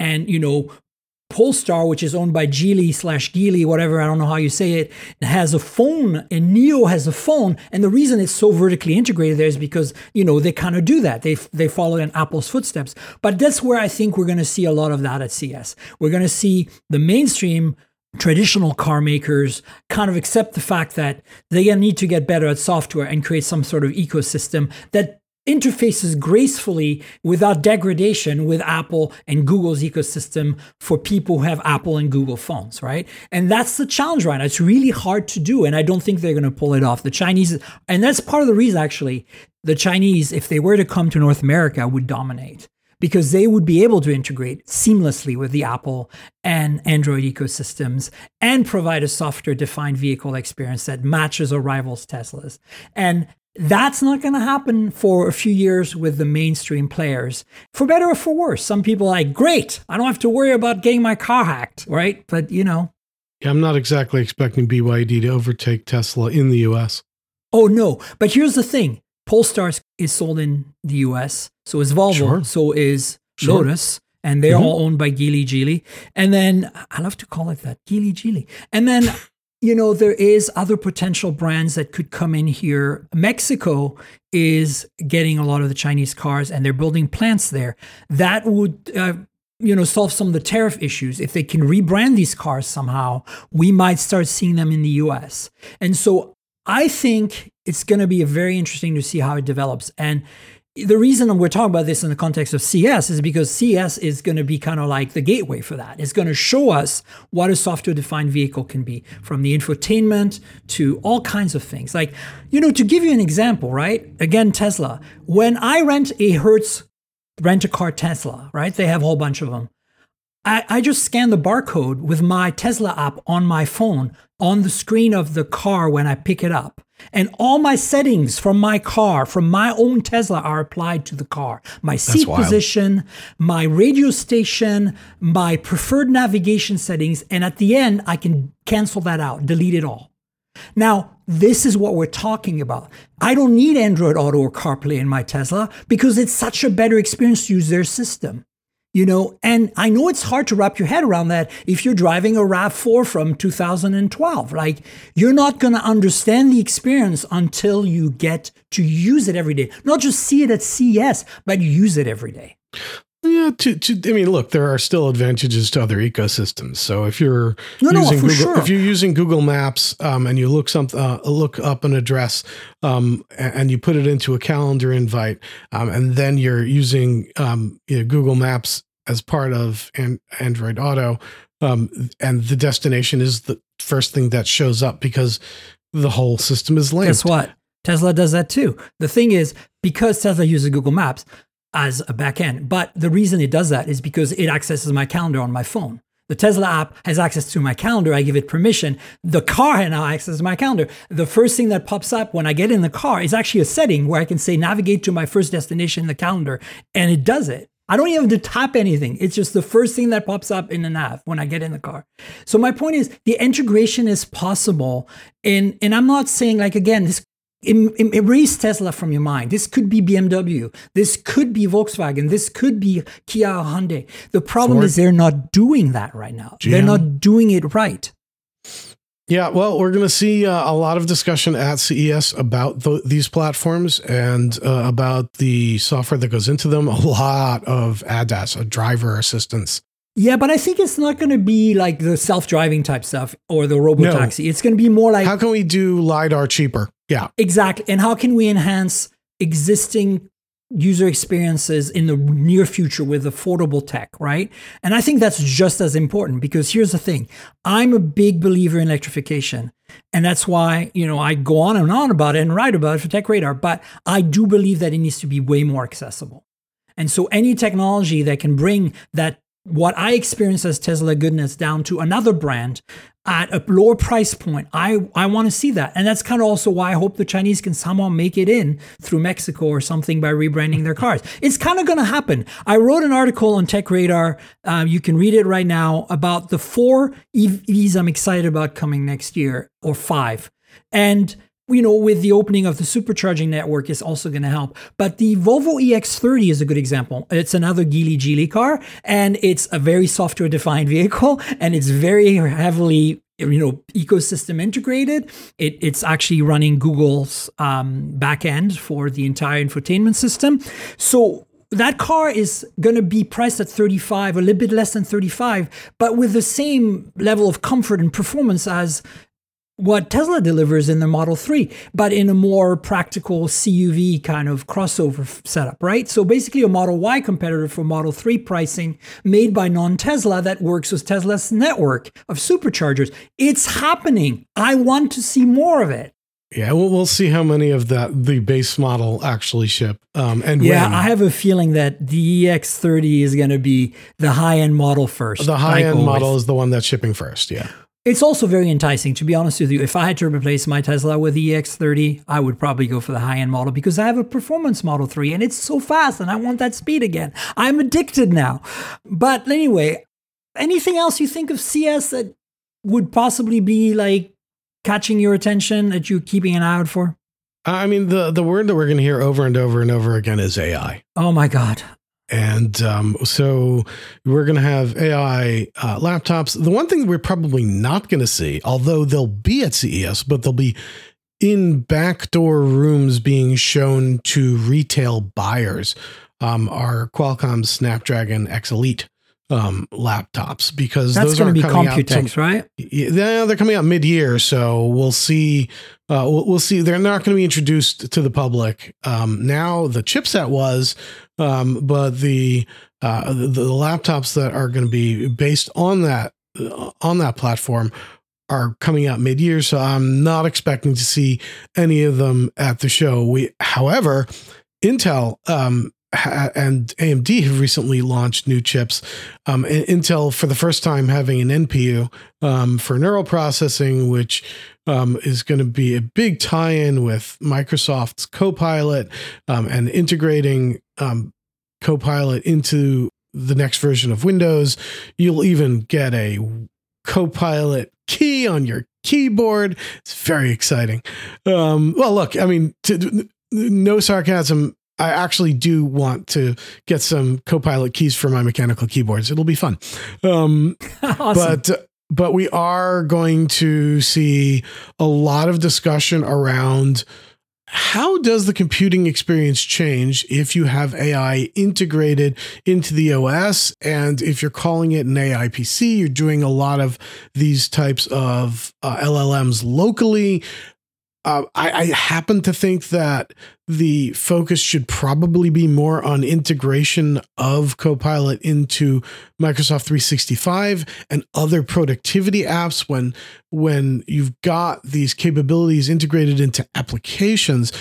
Polestar, which is owned by Geely, whatever, I don't know how you say it, has a phone, and Neo has a phone. And the reason it's so vertically integrated there is because, they kind of do that. They follow in Apple's footsteps. But that's where I think we're going to see a lot of that at CES. We're going to see the mainstream traditional car makers kind of accept the fact that they need to get better at software and create some sort of ecosystem that interfaces gracefully without degradation with Apple and Google's ecosystem for people who have Apple and Google phones, right? And that's the challenge right now. It's really hard to do, and I don't think they're going to pull it off. The Chinese, and that's part of the reason, actually, the Chinese, if they were to come to North America, would dominate, because they would be able to integrate seamlessly with the Apple and Android ecosystems and provide a software-defined vehicle experience that matches or rivals Tesla's. And that's not going to happen for a few years with the mainstream players, for better or for worse. Some people are like, great, I don't have to worry about getting my car hacked, right? But, Yeah, I'm not exactly expecting BYD to overtake Tesla in the U.S. Oh, no. But here's the thing. Polestar is sold in the U.S., so is Volvo, sure. So is Lotus. Sure. And they're all owned by Geely. And then, I love to call it that, Geely. And then... there is other potential brands that could come in here. Mexico is getting a lot of the Chinese cars, and they're building plants there. That would, solve some of the tariff issues. If they can rebrand these cars somehow, we might start seeing them in the U.S. And so I think it's going to be very interesting to see how it develops. And the reason we're talking about this in the context of CES is because CES is going to be kind of like the gateway for that. It's going to show us what a software-defined vehicle can be, from the infotainment to all kinds of things. Like, to give you an example, right? Again, Tesla. When I rent a Hertz rent-a-car Tesla, right? They have a whole bunch of them. I just scan the barcode with my Tesla app on my phone on the screen of the car when I pick it up. And all my settings from my car, from my own Tesla, are applied to the car. My seat position, my radio station, my preferred navigation settings. And at the end, I can cancel that out, delete it all. Now, this is what we're talking about. I don't need Android Auto or CarPlay in my Tesla because it's such a better experience to use their system. And I know it's hard to wrap your head around that if you're driving a RAV4 from 2012. Like, you're not going to understand the experience until you get to use it every day. Not just see it at CES, but use it every day. Yeah, look, there are still advantages to other ecosystems. So if you're using Google Maps and you look up an address and you put it into a calendar invite, and then you're using Google Maps as part of Android Auto, and the destination is the first thing that shows up because the whole system is linked. Guess what? Tesla does that too. The thing is, because Tesla uses Google Maps as a back end. But the reason it does that is because it accesses my calendar on my phone. The Tesla app has access to my calendar. I give it permission. The car now accesses my calendar. The first thing that pops up when I get in the car is actually a setting where I can say, navigate to my first destination in the calendar. And it does it. I don't even have to tap anything. It's just the first thing that pops up in the nav when I get in the car. So my point is, the integration is possible. And I'm not saying, like, again, this erase Tesla from your mind. This could be BMW. This could be Volkswagen. This could be Kia or Hyundai. The problem is they're not doing that right now. GM. They're not doing it right. Yeah, well, we're going to see a lot of discussion at CES about these platforms and about the software that goes into them. A lot of ADAS, driver assistance. Yeah, but I think it's not going to be like the self-driving type stuff or the robotaxi. No. It's going to be more like... how can we do LiDAR cheaper? Yeah, exactly. And how can we enhance existing user experiences in the near future with affordable tech, right? And I think that's just as important, because here's the thing. I'm a big believer in electrification. And that's why, you know, I go on and on about it and write about it for Tech Radar, but I do believe that it needs to be way more accessible. And so any technology that can bring that, what I experience as Tesla goodness, down to another brand at a lower price point, I want to see that. And that's kind of also why I hope the Chinese can somehow make it in through Mexico or something by rebranding their cars. It's kind of going to happen. I wrote an article on Tech Radar. You can read it right now about the 4 EVs I'm excited about coming next year, or 5. And, you know, with the opening of the supercharging network, is also going to help. But the Volvo EX30 is a good example. It's another Geely car, and it's a very software-defined vehicle, and it's very heavily, you know, ecosystem integrated. It's actually running Google's backend for the entire infotainment system. So that car is going to be priced at 35, a little bit less than 35, but with the same level of comfort and performance as what Tesla delivers in the Model 3, but in a more practical CUV kind of crossover setup, right? So basically a Model Y competitor for Model 3 pricing, made by non-Tesla, that works with Tesla's network of superchargers. It's happening. I want to see more of it. Yeah, well, we'll see how many of the base model actually ship. When. I have a feeling that the EX30 is going to be the high-end model first. The high-end model is the one that's shipping first, yeah. It's also very enticing, to be honest with you. If I had to replace my Tesla with the EX30, I would probably go for the high-end model, because I have a performance Model 3 and it's so fast and I want that speed again. I'm addicted now. But anyway, anything else you think of CES that would possibly be like catching your attention, that you're keeping an eye out for? I mean, the word that we're going to hear over and over and over again is AI. Oh my God. And so we're going to have AI laptops. The one thing we're probably not going to see, although they'll be at CES, but they'll be in backdoor rooms being shown to retail buyers, are Qualcomm Snapdragon X Elite laptops, because that's going to be Computex, right? Yeah, they're coming out mid-year, so we'll see. We'll see. They're not going to be introduced to the public now. The chipset was, but the laptops that are going to be based on that platform are coming out mid-year, so I'm not expecting to see any of them at the show. However, Intel and AMD have recently launched new chips. Intel, for the first time, having an NPU for neural processing, which is going to be a big tie-in with Microsoft's Copilot, and integrating Copilot into the next version of Windows. You'll even get a Copilot key on your keyboard. It's very exciting. Well, look, I mean, no sarcasm. I actually do want to get some Copilot keys for my mechanical keyboards. It'll be fun. Awesome. But we are going to see a lot of discussion around how does the computing experience change if you have AI integrated into the OS, and if you're calling it an AI PC, you're doing a lot of these types of LLMs locally. I happen to think that the focus should probably be more on integration of Copilot into Microsoft 365 and other productivity apps. When you've got these capabilities integrated into applications,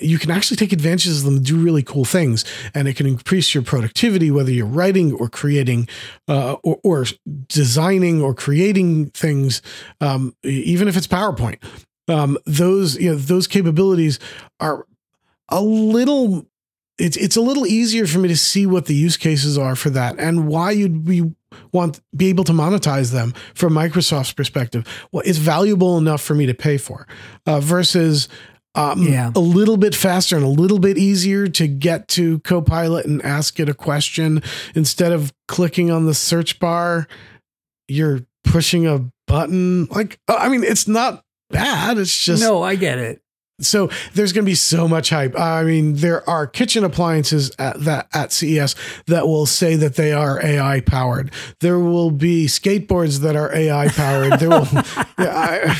you can actually take advantage of them and do really cool things, and it can increase your productivity, whether you're writing or creating or designing or creating things, even if it's PowerPoint. Those capabilities are a little, it's a little easier for me to see what the use cases are for that, and why you'd be able to monetize them from Microsoft's perspective. Well, it's valuable enough for me to pay for, versus a little bit faster and a little bit easier to get to Copilot and ask it a question instead of clicking on the search bar. You're pushing a button. It's not bad. It's just, no, I get it. So there's going to be so much hype. I mean, there are kitchen appliances at CES that will say that they are AI powered. There will be skateboards that are AI powered. There will, I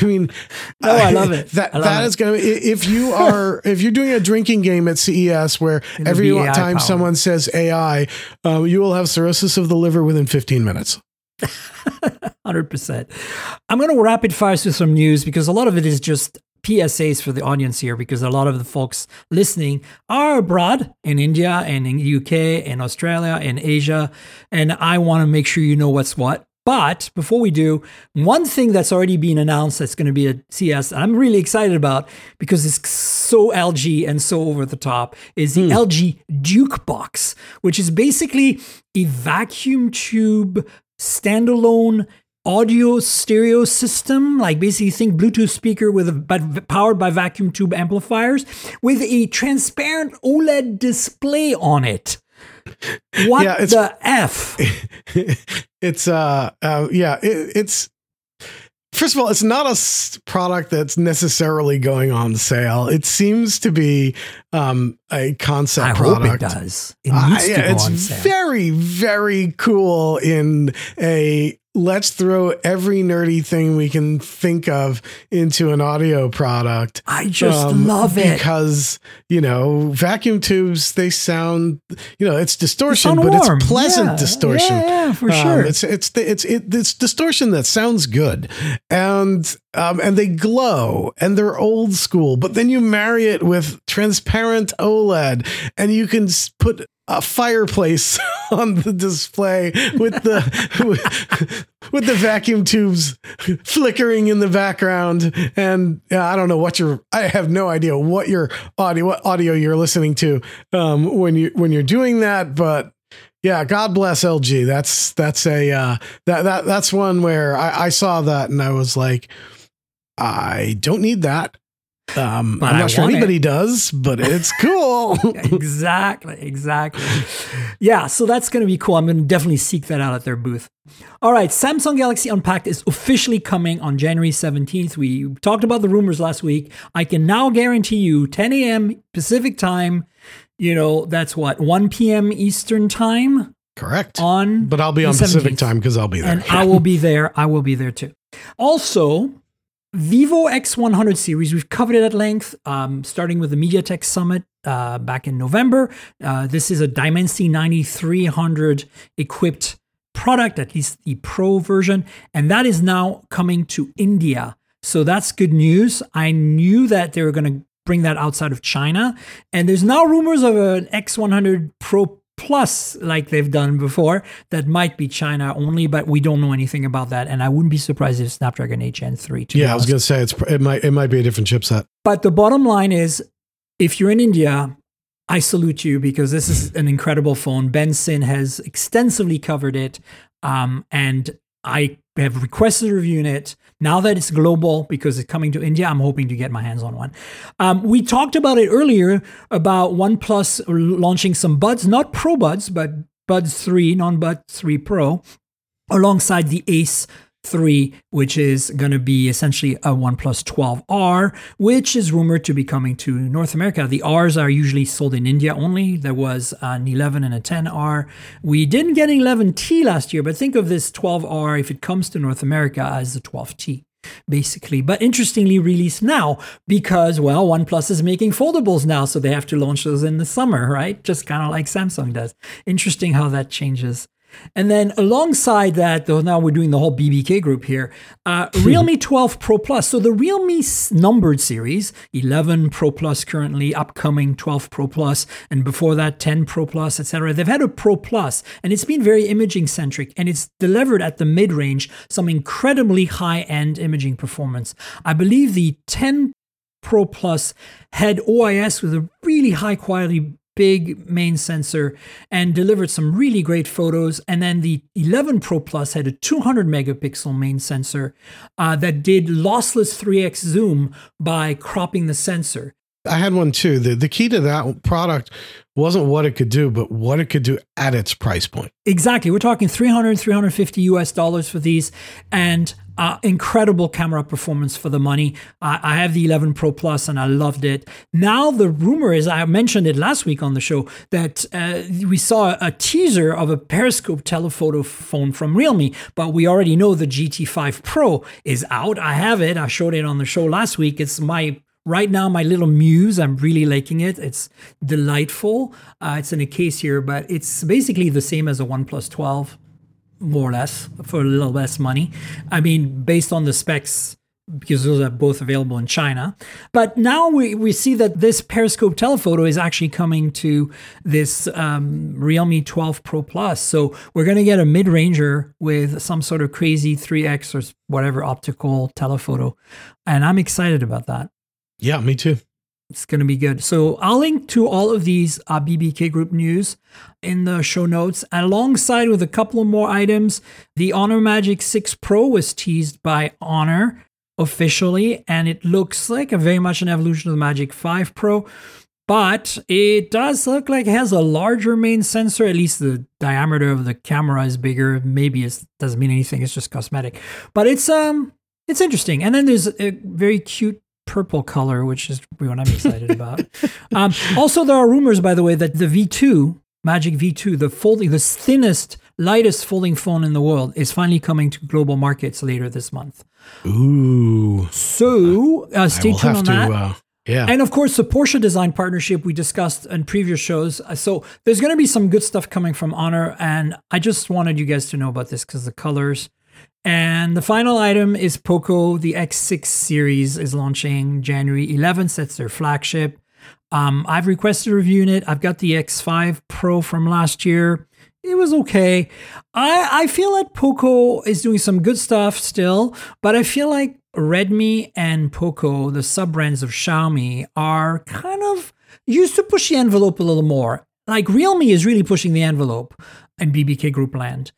love it. That is going to be, if you're doing a drinking game at CES where every time someone says AI, you will have cirrhosis of the liver within 15 minutes. 100%. I'm going to rapid fire through some news because a lot of it is just PSAs for the audience here, because a lot of the folks listening are abroad in India and in the UK and Australia and Asia, and I want to make sure you know what's what. But before we do, one thing that's already been announced that's going to be at CES, and I'm really excited about because it's so LG and so over the top, is the LG Duke Box, which is basically a vacuum tube standalone audio stereo system, like basically think Bluetooth speaker but powered by vacuum tube amplifiers with a transparent OLED display on it. What the F? It's it's. First of all, it's not a product that's necessarily going on sale. It seems to be a concept product. I hope it does. It needs to go on sale. It's very, very cool in a let's throw every nerdy thing we can think of into an audio product. I just love it. Because, vacuum tubes, they sound, it's distortion, but warm. It's pleasant distortion. Yeah, for sure. It's distortion that sounds good. And they glow and they're old school, but then you marry it with transparent OLED and you can put a fireplace on the display with the with the vacuum tubes flickering in the background. And I have no idea what audio you're listening to when you're doing that. But yeah, God bless LG. That's one where I saw that and I was like, I don't need that. I'm not sure anybody does, but it's cool. Exactly. Yeah, so that's going to be cool. I'm going to definitely seek that out at their booth. All right, Samsung Galaxy Unpacked is officially coming on January 17th. We talked about the rumors last week. I can now guarantee you 10 a.m. Pacific time, that's what, 1 p.m. Eastern time? Correct. But I'll be on Pacific time because I'll be there. And I will be there too. Also, Vivo X100 series, we've covered it at length, starting with the MediaTek Summit back in November. This is a Dimensity 9300 equipped product, at least the Pro version, and that is now coming to India. So that's good news. I knew that they were going to bring that outside of China, and there's now rumors of an X100 Pro Plus, like they've done before, that might be China only, but we don't know anything about that. And I wouldn't be surprised if Snapdragon 8 Gen 3. I was going to say it might be a different chipset. But the bottom line is, if you're in India, I salute you because this is an incredible phone. Ben Sin has extensively covered it, and I have requested a review in it. Now that it's global, because it's coming to India, I'm hoping to get my hands on one. We talked about it earlier about OnePlus launching some buds, not Pro Buds, but Buds 3, non-Bud 3 Pro, alongside the Ace 3, which is going to be essentially a OnePlus 12R, which is rumored to be coming to North America. The R's are usually sold in India only. There was an 11 and a 10R. We didn't get an 11T last year, but think of this 12R, if it comes to North America, as the 12T, basically. But interestingly released now because, OnePlus is making foldables now, so they have to launch those in the summer, right? Just kind of like Samsung does. Interesting how that changes. And then alongside that, though, now we're doing the whole BBK group here, Realme 12 Pro Plus. So the Realme numbered series, 11 Pro Plus currently, upcoming 12 Pro Plus, and before that 10 Pro Plus, etc. They've had a Pro Plus, and it's been very imaging centric, and it's delivered at the mid-range some incredibly high-end imaging performance. I believe the 10 Pro Plus had OIS with a really high-quality big main sensor and delivered some really great photos. And then the 11 Pro Plus had a 200 megapixel main sensor that did lossless 3x zoom by cropping the sensor. I had one too. The key to that product wasn't what it could do, but what it could do at its price point. Exactly. We're talking $300, $350 US dollars for these. And Incredible camera performance for the money. I have the 11 Pro Plus and I loved it. Now the rumor is, I mentioned it last week on the show, that we saw a teaser of a periscope telephoto phone from Realme, but we already know the GT5 Pro is out. I have it. I showed it on the show last week. It's my little muse. I'm really liking it. It's delightful. It's in a case here, but it's basically the same as a OnePlus 12. More or less, for a little less money. I mean, based on the specs, because those are both available in China. But now we see that this periscope telephoto is actually coming to this Realme 12 Pro Plus. So we're going to get a mid-ranger with some sort of crazy 3X or whatever optical telephoto. And I'm excited about that. Yeah, me too. It's going to be good. So I'll link to all of these BBK Group news in the show notes, alongside with a couple of more items. The Honor Magic 6 Pro was teased by Honor officially, and it looks like a very much an evolution of the Magic 5 Pro. But it does look like it has a larger main sensor. At least the diameter of the camera is bigger. Maybe it doesn't mean anything. It's just cosmetic. But it's interesting. And then there's a very cute purple color, which is what I'm excited about. Also, there are rumors, by the way, that the V2, Magic V2, the thinnest, lightest folding phone in the world, is finally coming to global markets later this month. Ooh! So stay tuned on that. Yeah. And of course, the Porsche design partnership we discussed in previous shows. So there's going to be some good stuff coming from Honor, and I just wanted you guys to know about this because the colors. And the final item is Poco. The X6 series is launching January 11th. That's their flagship. I've requested a review in it. I've got the X5 Pro from last year. It was okay. I feel like Poco is doing some good stuff still, but I feel like Redmi and Poco, the sub-brands of Xiaomi, are kind of used to push the envelope a little more. Like Realme is really pushing the envelope in BBK Group land.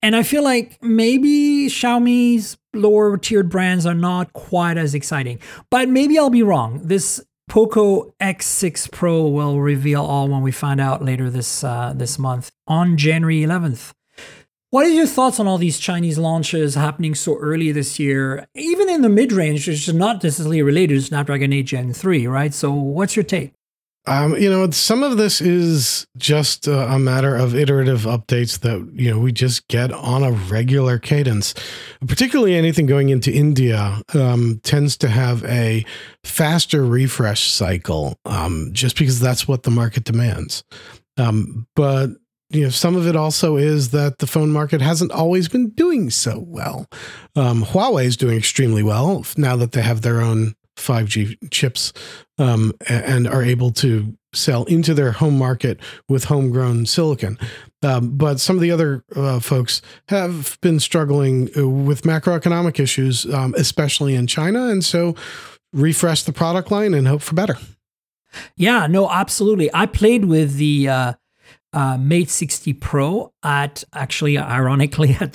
And I feel like maybe Xiaomi's lower tiered brands are not quite as exciting, but maybe I'll be wrong. This Poco X6 Pro will reveal all when we find out later this month on January 11th. What are your thoughts on all these Chinese launches happening so early this year, even in the mid-range, which is not necessarily related to Snapdragon 8 Gen 3, right? So what's your take? Some of this is just a matter of iterative updates that, we just get on a regular cadence. Particularly anything going into India tends to have a faster refresh cycle just because that's what the market demands. But some of it also is that the phone market hasn't always been doing so well. Huawei is doing extremely well now that they have their own 5G chips and are able to sell into their home market with homegrown silicon. But some of the other folks have been struggling with macroeconomic issues, especially in China. And so refresh the product line and hope for better. Yeah, no, absolutely. I played with the Mate 60 Pro at the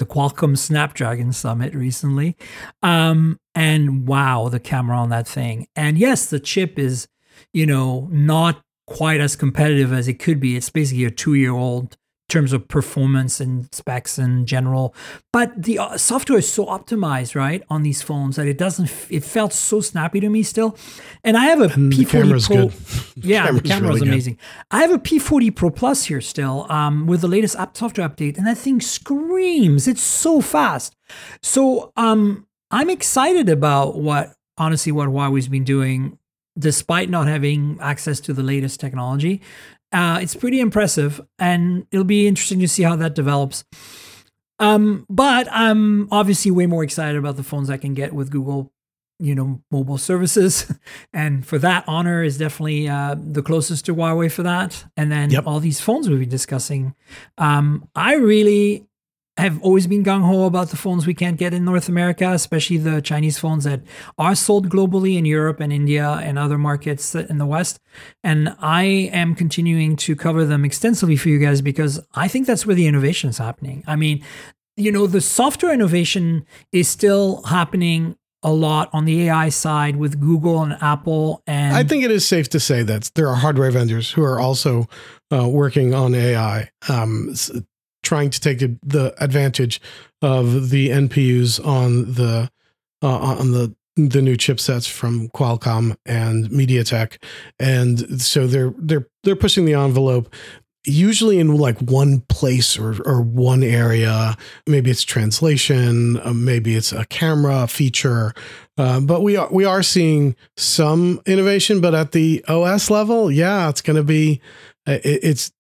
Qualcomm Snapdragon Summit recently. And wow, the camera on that thing. And yes, the chip is, not quite as competitive as it could be. It's basically a 2-year-old in terms of performance and specs in general. But the software is so optimized, right, on these phones that it felt so snappy to me still. And I have a P40 Pro. Good. Yeah, the camera's really amazing. Good. I have a P40 Pro Plus here still with the latest software update, and that thing screams. It's so fast. So, I'm excited about what Huawei's been doing, despite not having access to the latest technology. It's pretty impressive, and it'll be interesting to see how that develops. But I'm obviously way more excited about the phones I can get with Google, mobile services. And for that, Honor is definitely the closest to Huawei for that. And then all these phones we'll be discussing. I really have always been gung-ho about the phones we can't get in North America, especially the Chinese phones that are sold globally in Europe and India and other markets in the West. And I am continuing to cover them extensively for you guys because I think that's where the innovation is happening. I mean, the software innovation is still happening a lot on the AI side with Google and Apple. And I think it is safe to say that there are hardware vendors who are also working on AI. trying to take the advantage of the NPUs on the new chipsets from Qualcomm and MediaTek, and so they're pushing the envelope. Usually in like one place or one area. Maybe it's translation, maybe it's a camera feature, but we are seeing some innovation. But at the OS level, yeah, it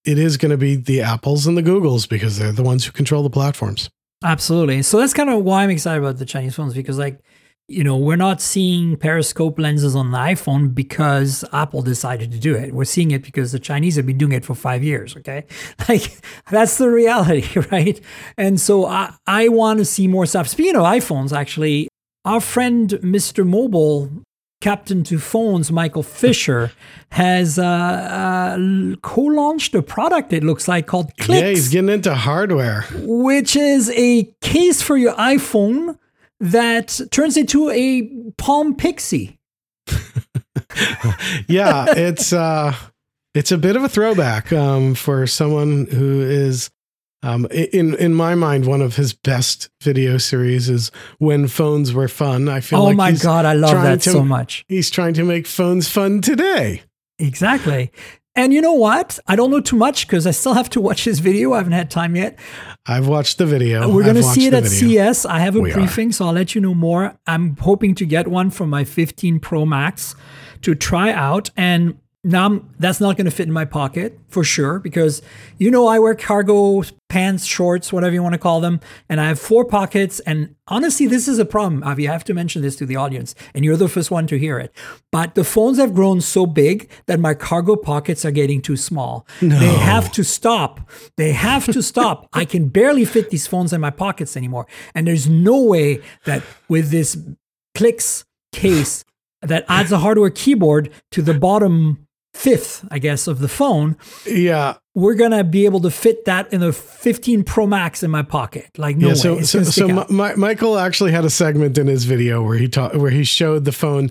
is going to be the Apples and the Googles, because they're the ones who control the platforms. Absolutely. So that's kind of why I'm excited about the Chinese phones, because we're not seeing periscope lenses on the iPhone because Apple decided to do it. We're seeing it because the Chinese have been doing it for 5 years, okay? Like, that's the reality, right? And so I want to see more stuff. Speaking of iPhones, actually, our friend Mr. Mobile, Captain to Phones, Michael Fisher, has co-launched a product, it looks like, called Clix. Yeah, he's getting into hardware. Which is a case for your iPhone that turns into a Palm Pixie. Yeah, it's a bit of a throwback for someone who is, in my mind, one of his best video series is When Phones Were Fun. I feel like, oh my God, I love that so much. He's trying to make phones fun today. Exactly. And you know what? I don't know too much because I still have to watch his video. I haven't had time yet. I've watched the video. We're going to see it at CES. I have a briefing, so I'll let you know more. I'm hoping to get one for my 15 Pro Max to try out. And now that's not going to fit in my pocket for sure, because I wear cargo pants, shorts, whatever you want to call them, and I have 4 pockets. And honestly, this is a problem. Avi, I have to mention this to the audience, and you're the first one to hear it. But the phones have grown so big that my cargo pockets are getting too small. No. They have to stop. I can barely fit these phones in my pockets anymore. And there's no way that with this Clix case that adds a hardware keyboard to the bottom fifth, I guess, of the phone. Yeah. We're going to be able to fit that in the 15 Pro Max in my pocket. Like, no way. So Michael actually had a segment in his video where he showed the phone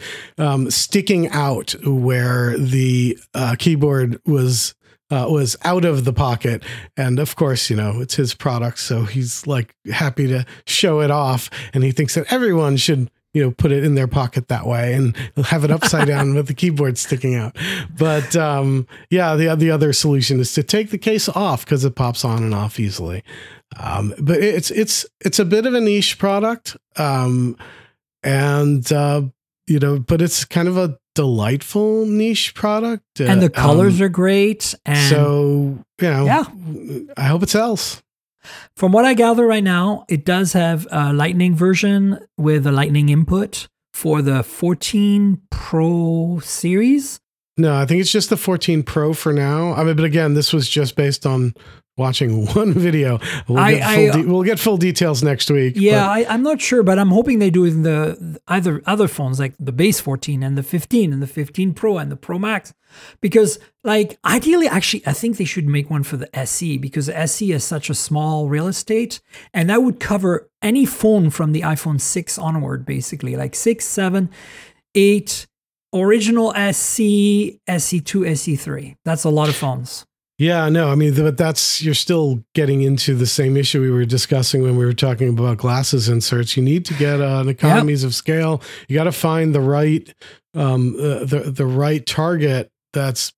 sticking out, where the keyboard was out of the pocket. And of course, it's his product, so he's like happy to show it off, and he thinks that everyone should put it in their pocket that way and have it upside down with the keyboard sticking out. But the other solution is to take the case off, because it pops on and off easily. But it's a bit of a niche product, but it's kind of a delightful niche product. And the colors are great. And so, I hope it sells. From what I gather right now, it does have a Lightning version with a Lightning input for the 14 Pro series. No, I think it's just the 14 Pro for now. I mean, but again, this was just based on watching one video. We'll get full details next week. Yeah, I'm not sure, but I'm hoping they do it in the other phones, like the base 14 and the 15 and the 15 Pro and the Pro Max. Because ideally, actually, I think they should make one for the SE, because the SE is such a small real estate, and that would cover any phone from the iPhone 6 onward, basically, like 6, 7, 8, original SE, SE2, SE3. That's a lot of phones. Yeah, no, I mean, but you're still getting into the same issue we were discussing when we were talking about glasses inserts. You need to get an economies of scale. You got to find the right, the right target that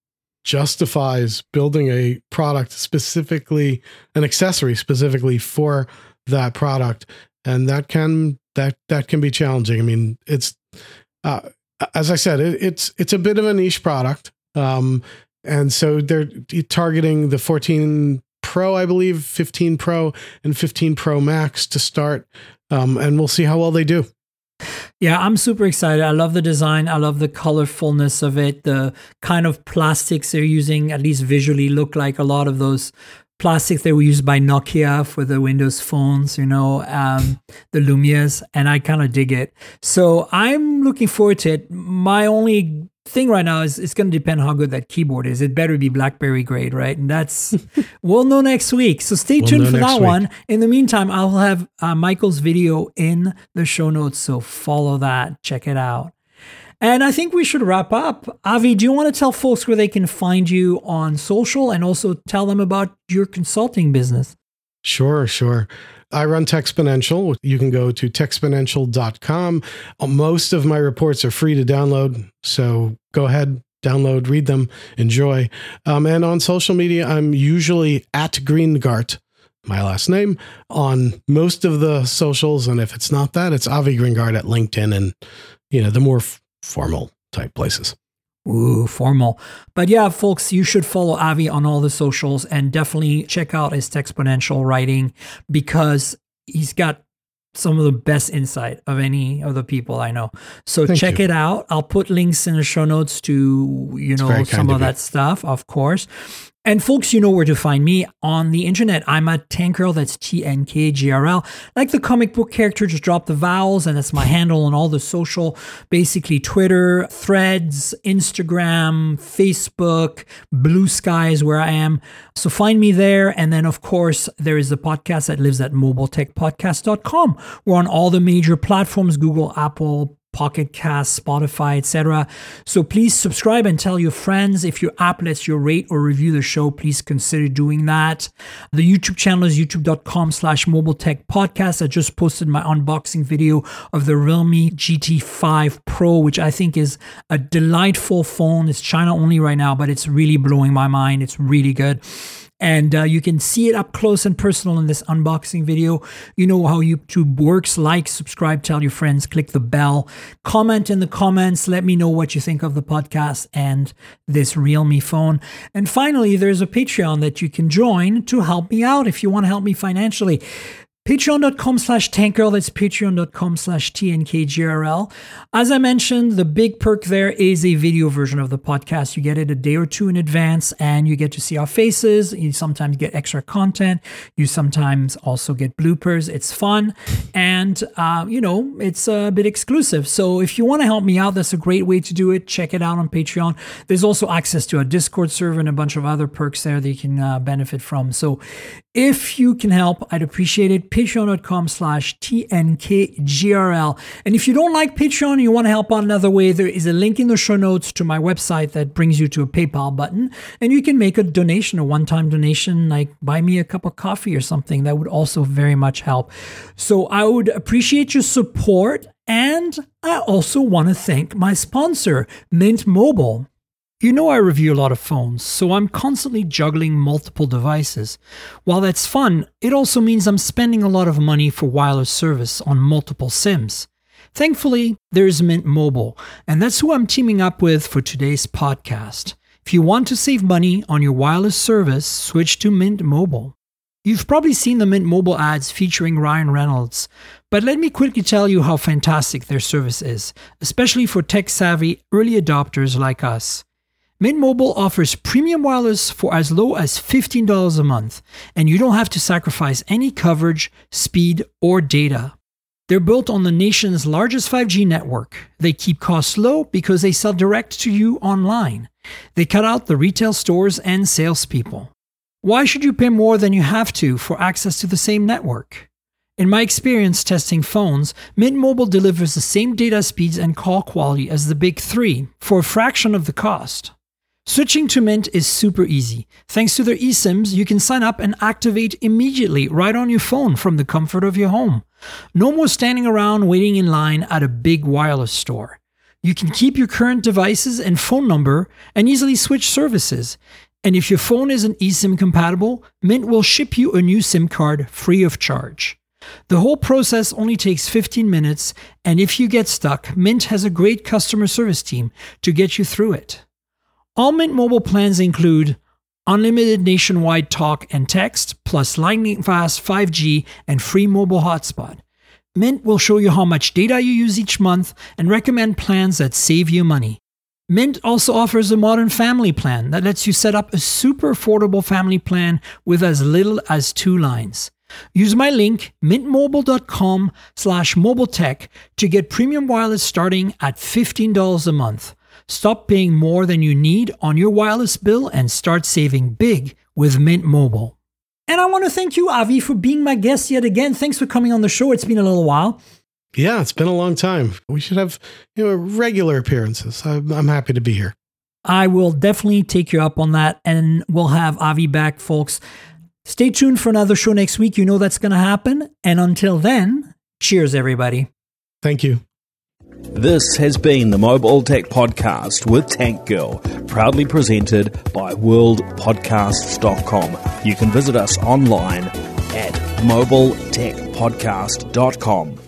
justifies building a product specifically, an accessory specifically for that product, and that can be challenging. I mean, it's as I said, it's a bit of a niche product. And so they're targeting the 14 Pro, I believe, 15 Pro and 15 Pro Max to start. And we'll see how well they do. Yeah, I'm super excited. I love the design. I love the colorfulness of it. The kind of plastics they're using, at least visually, look like a lot of those plastics that were used by Nokia for the Windows phones, the Lumias. And I kind of dig it. So I'm looking forward to it. My only thing right now is it's going to depend how good that keyboard is. It better be BlackBerry grade, right? And that's, we'll know next week. So stay tuned for that one. In the meantime, I'll have Michael's video in the show notes. So follow that, check it out. And I think we should wrap up. Avi, do you want to tell folks where they can find you on social, and also tell them about your consulting business? Sure. I run Techsponential. You can go to techsponential.com. Most of my reports are free to download, so go ahead, download, read them, enjoy. And on social media, I'm usually at Greengart, my last name, on most of the socials. And if it's not that, it's Avery Greengart at LinkedIn and, you know, the more formal type places. Ooh, formal. But yeah, folks, you should follow Avi on all the socials and definitely check out his Techsponential writing because he's got some of the best insight of any of the people I know. So check it out. I'll put links in the show notes to, you know, some of that stuff, of course. And folks, you know where to find me on the internet. I'm at tnkgrl, that's TNKGRL. Like the comic book character, just drop the vowels, and that's my handle on all the social, basically Twitter, Threads, Instagram, Facebook, Blue Sky is where I am. So find me there. And then, of course, there is the podcast that lives at mobiletechpodcast.com. We're on all the major platforms, Google, Apple, Pocket Cast, Spotify, etc. So please subscribe and tell your friends. If your app lets you rate or review the show, please consider doing that. The YouTube channel is youtube.com/mobiletechpodcast. I just posted my unboxing video of the Realme GT5 Pro, which I think is a delightful phone. It's China only right now, but it's really blowing my mind. It's really good. And you can see it up close and personal in this unboxing video. You know how YouTube works. Like, subscribe, tell your friends, click the bell, comment in the comments. Let me know what you think of the podcast and this Realme phone. And finally, there's a Patreon that you can join to help me out if you want to help me financially. Patreon.com/tnkgrl. That's patreon.com/tnkgrl. As I mentioned, the big perk there is a video version of the podcast. You get it a day or two in advance and you get to see our faces. You sometimes get extra content. You sometimes also get bloopers. It's fun and, you know, it's a bit exclusive. So if you want to help me out, that's a great way to do it. Check it out on Patreon. There's also access to a Discord server and a bunch of other perks there that you can benefit from. So if you can help, I'd appreciate it. Patreon.com/TNKGRL. And if you don't like Patreon and you want to help out another way, there is a link in the show notes to my website that brings you to a PayPal button. And you can make a donation, a one-time donation, like buy me a cup of coffee or something. That would also very much help. So I would appreciate your support. And I also want to thank my sponsor, Mint Mobile. You know I review a lot of phones, so I'm constantly juggling multiple devices. While that's fun, it also means I'm spending a lot of money for wireless service on multiple SIMs. Thankfully, there's Mint Mobile, and that's who I'm teaming up with for today's podcast. If you want to save money on your wireless service, switch to Mint Mobile. You've probably seen the Mint Mobile ads featuring Ryan Reynolds, but let me quickly tell you how fantastic their service is, especially for tech-savvy early adopters like us. Mint Mobile offers premium wireless for as low as $15 a month, and you don't have to sacrifice any coverage, speed, or data. They're built on the nation's largest 5G network. They keep costs low because they sell direct to you online. They cut out the retail stores and salespeople. Why should you pay more than you have to for access to the same network? In my experience testing phones, Mint Mobile delivers the same data speeds and call quality as the big three for a fraction of the cost. Switching to Mint is super easy. Thanks to their eSIMs, you can sign up and activate immediately right on your phone from the comfort of your home. No more standing around waiting in line at a big wireless store. You can keep your current devices and phone number and easily switch services. And if your phone isn't eSIM compatible, Mint will ship you a new SIM card free of charge. The whole process only takes 15 minutes, and if you get stuck, Mint has a great customer service team to get you through it. All Mint Mobile plans include unlimited nationwide talk and text, plus lightning-fast 5G and free mobile hotspot. Mint will show you how much data you use each month and recommend plans that save you money. Mint also offers a modern family plan that lets you set up a super affordable family plan with as little as 2 lines. Use my link mintmobile.com/mobiletech to get premium wireless starting at $15 a month. Stop paying more than you need on your wireless bill and start saving big with Mint Mobile. And I want to thank you, Avi, for being my guest yet again. Thanks for coming on the show. It's been a little while. Yeah, it's been a long time. We should have, you know, regular appearances. I'm happy to be here. I will definitely take you up on that, and we'll have Avi back, folks. Stay tuned for another show next week. You know that's going to happen. And until then, cheers, everybody. Thank you. This has been the Mobile Tech Podcast with TankGirl, proudly presented by worldpodcasts.com. You can visit us online at mobiletechpodcast.com.